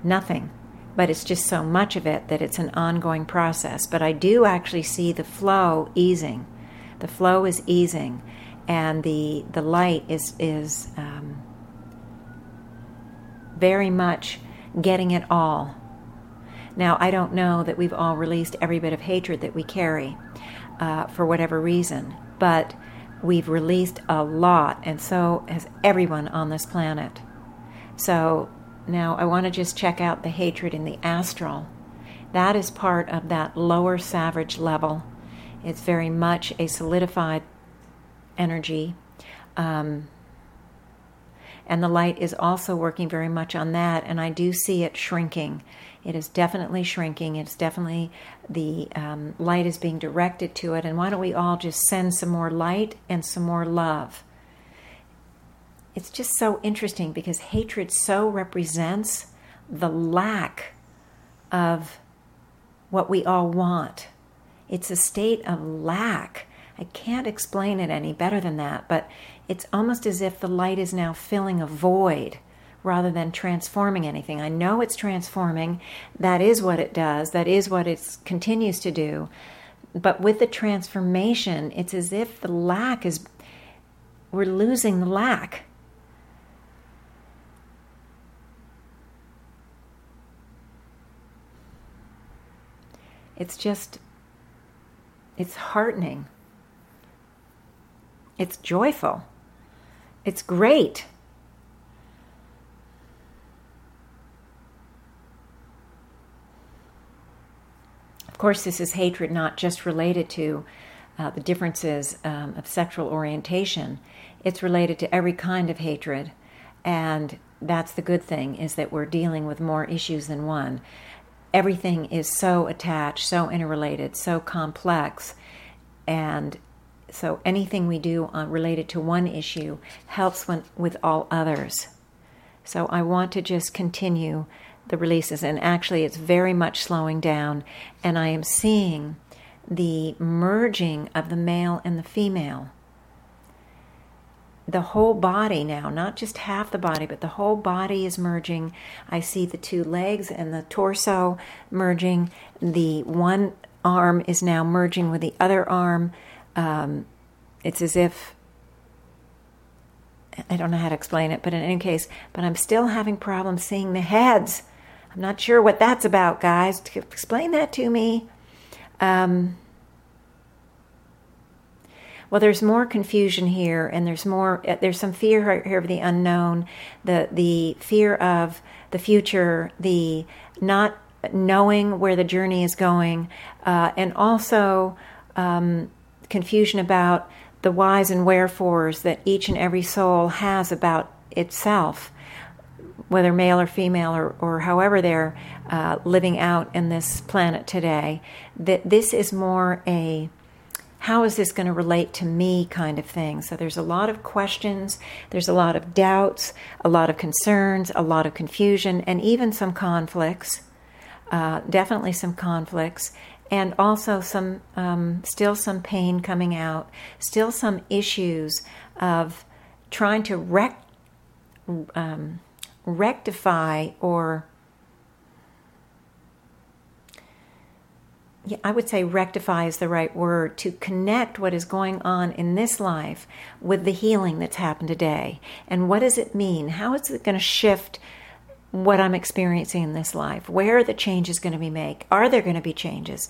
nothing. But it's just so much of it that it's an ongoing process. But I do actually see the flow easing. The flow is easing, and the the light is is um, very much getting it all. Now, I don't know that we've all released every bit of hatred that we carry uh, for whatever reason, but we've released a lot, and so has everyone on this planet. So now I want to just check out the hatred in the astral. That is part of that lower savage level. It's very much a solidified energy. Um, and the light is also working very much on that, and I do see it shrinking. It is definitely shrinking. It's definitely, the um, light is being directed to it. And why don't we all just send some more light and some more love? It's just so interesting, because hatred so represents the lack of what we all want. It's a state of lack. I can't explain it any better than that, but it's almost as if the light is now filling a void rather than transforming anything. I know it's transforming. That is what it does. That is what it continues to do. But with the transformation, it's as if the lack is, we're losing the lack. It's just, it's heartening. It's joyful. It's great. Of course, this is hatred not just related to uh, the differences um, of sexual orientation. It's related to every kind of hatred. And that's the good thing, is that we're dealing with more issues than one. Everything is so attached, so interrelated, so complex. And so anything we do on, related to one issue helps when, with all others. So I want to just continue the releases. And actually, it's very much slowing down. And I am seeing the merging of the male and the female. The whole body now, not just half the body, but the whole body is merging. I see the two legs and the torso merging. The one arm is now merging with the other arm. Um, it's as if, I don't know how to explain it, but in any case, but I'm still having problems seeing the heads. I'm not sure what that's about, guys. Explain that to me. Um, well, there's more confusion here, and there's more, there's some fear here of the unknown, the, the fear of the future, the not knowing where the journey is going, uh, and also, um, confusion about the whys and wherefores that each and every soul has about itself, whether male or female or, or however they're uh, living out in this planet today. That this is more a, how is this going to relate to me kind of thing. So there's a lot of questions, there's a lot of doubts, a lot of concerns, a lot of confusion, and even some conflicts, uh, definitely some conflicts, and also some, um, still some pain coming out, still some issues of trying to rec- um, rectify or, yeah, I would say rectify is the right word, to connect what is going on in this life with the healing that's happened today. And what does it mean? How is it going to shift what I'm experiencing in this life? Where are the changes going to be made? Are there going to be changes?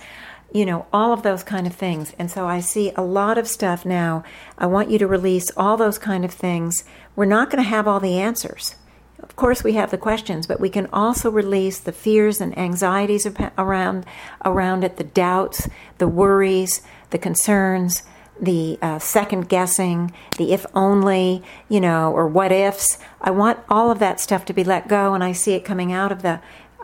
You know, all of those kind of things. And so I see a lot of stuff now. I want you to release all those kind of things. We're not going to have all the answers. Of course, we have the questions, but we can also release the fears and anxieties around, around it, the doubts, the worries, the concerns, the uh, second guessing, the if only, you know, or what ifs. I want all of that stuff to be let go, and I see it coming out of the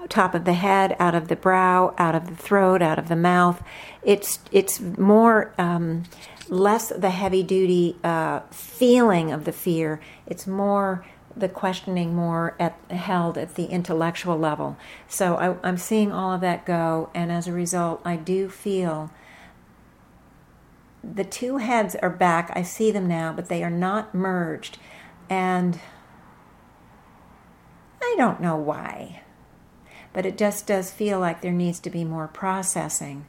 top of the head, out of the brow, out of the throat, out of the mouth. It's it's more, um, less the heavy-duty uh, feeling of the fear. It's more the questioning, more at, held at the intellectual level. So I, I'm seeing all of that go, and as a result, I do feel the two heads are back. I see them now, but they are not merged. And I don't know why, but it just does feel like there needs to be more processing.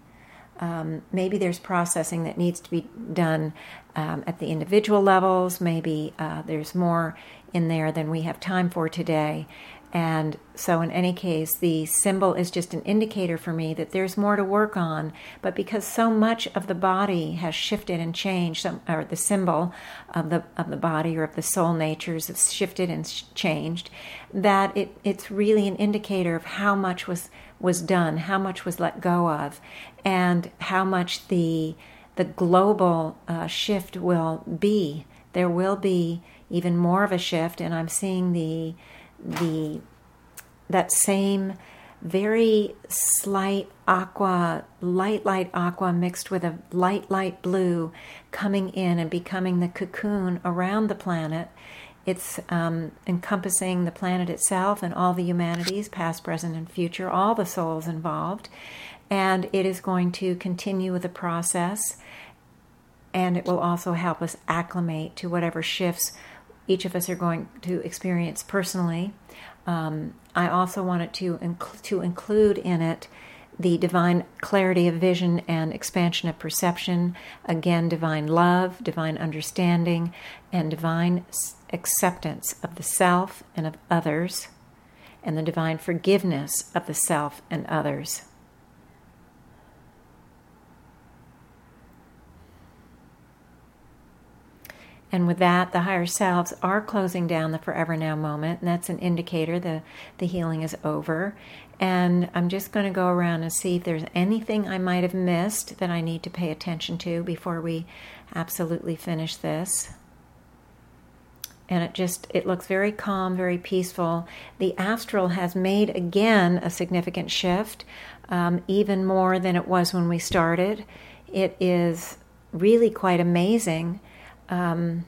Um, maybe there's processing that needs to be done um, at the individual levels. Maybe uh, there's more in there than we have time for today. And so in any case, the symbol is just an indicator for me that there's more to work on. But because so much of the body has shifted and changed, or the symbol of the of the body or of the soul natures has shifted and changed, that it, it's really an indicator of how much was, was done, how much was let go of, and how much the, the global uh, shift will be. There will be even more of a shift, and I'm seeing the... the that same very slight aqua, light, light aqua mixed with a light, light blue coming in and becoming the cocoon around the planet. It's um, encompassing the planet itself and all the humanities, past, present, and future, all the souls involved. And it is going to continue with the process, and it will also help us acclimate to whatever shifts each of us are going to experience personally. Um, I also wanted to inc- to include in it the divine clarity of vision and expansion of perception. Again, divine love, divine understanding, and divine acceptance of the self and of others, and the divine forgiveness of the self and others. And with that, the higher selves are closing down the forever now moment, and that's an indicator the, the healing is over. And I'm just going to go around and see if there's anything I might have missed that I need to pay attention to before we absolutely finish this. And it just, it looks very calm, very peaceful. The astral has made, again, a significant shift, um, even more than it was when we started. It is really quite amazing. Um,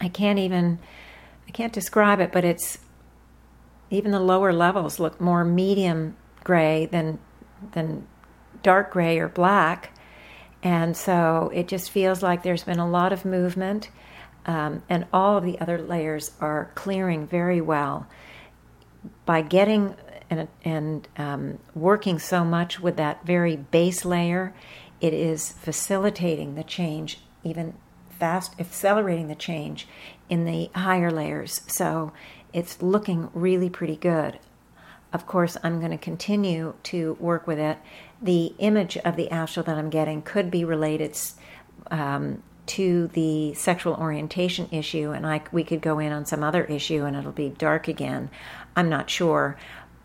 I can't even, I can't describe it, but it's, even the lower levels look more medium gray than than dark gray or black. And so it just feels like there's been a lot of movement, um, and all of the other layers are clearing very well. By getting and, and um, working so much with that very base layer, it is facilitating the change, even fast, accelerating the change in the higher layers. So it's looking really pretty good. Of course, I'm going to continue to work with it. The image of the astral that I'm getting could be related um, to the sexual orientation issue, and I, we could go in on some other issue and it'll be dark again. I'm not sure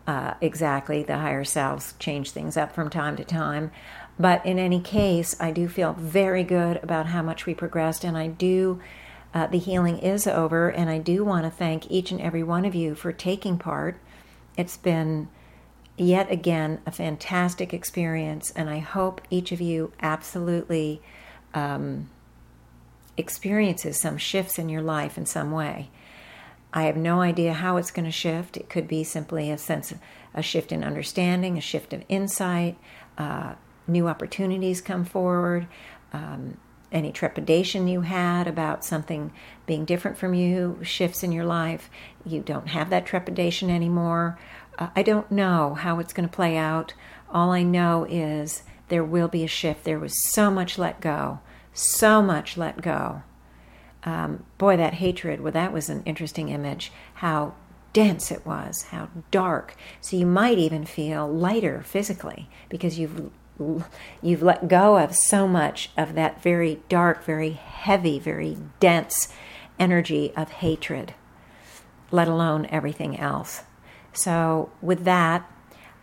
uh, exactly. The higher selves change things up from time to time. But in any case, I do feel very good about how much we progressed, and I do, uh, the healing is over, and I do want to thank each and every one of you for taking part. It's been, yet again, a fantastic experience, and I hope each of you absolutely um, experiences some shifts in your life in some way. I have no idea how it's going to shift. It could be simply a sense, of, a shift in understanding, a shift of insight, uh, new opportunities come forward, um, any trepidation you had about something being different from you, shifts in your life, you don't have that trepidation anymore. Uh, I don't know how it's going to play out. All I know is there will be a shift. There was so much let go, so much let go. Um, boy, that hatred, well, that was an interesting image, how dense it was, how dark. So you might even feel lighter physically because you've You've let go of so much of that very dark, very heavy, very dense energy of hatred, let alone everything else. So with that,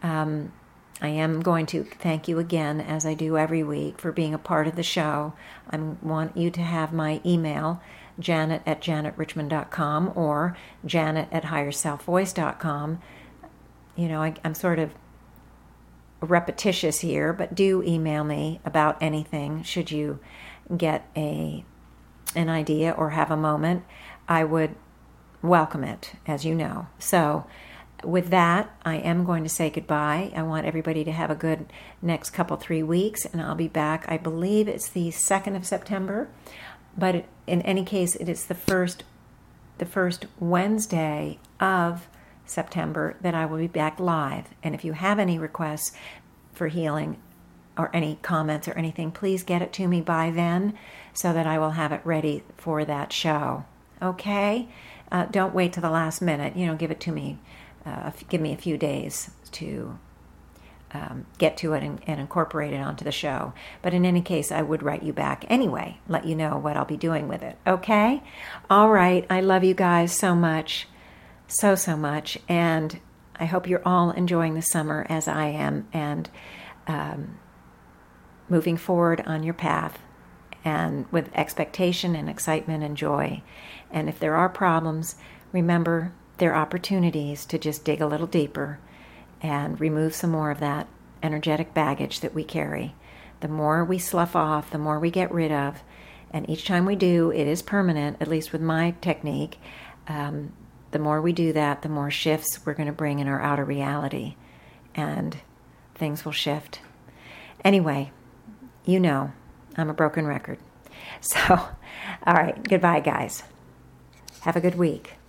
um, I am going to thank you again, as I do every week, for being a part of the show. I want you to have my email, janet at janet richmond dot com or janet at higher self voice dot com. You know, I, I'm sort of repetitious here, but do email me about anything should you get a an idea or have a moment. I would welcome it, as you know. So with that, I am going to say goodbye. I want everybody to have a good next couple three weeks, and I'll be back. I believe it's the second of September, but in any case, it is the first the first Wednesday of September that I will be back live. And if you have any requests for healing or any comments or anything, please get it to me by then so that I will have it ready for that show. Okay? Uh, don't wait till the last minute. You know, give it to me. Uh, give me a few days to um, get to it and, and incorporate it onto the show. But in any case, I would write you back anyway, let you know what I'll be doing with it. Okay? All right. I love you guys so much. so, so much, and I hope you're all enjoying the summer as I am, and um, moving forward on your path, and with expectation and excitement and joy. And if there are problems, remember there are opportunities to just dig a little deeper and remove some more of that energetic baggage that we carry. The more we slough off, the more we get rid of, and each time we do, it is permanent, at least with my technique. Um, The more we do that, the more shifts we're going to bring in our outer reality, and things will shift. Anyway, you know, I'm a broken record. So, all right, goodbye, guys. Have a good week.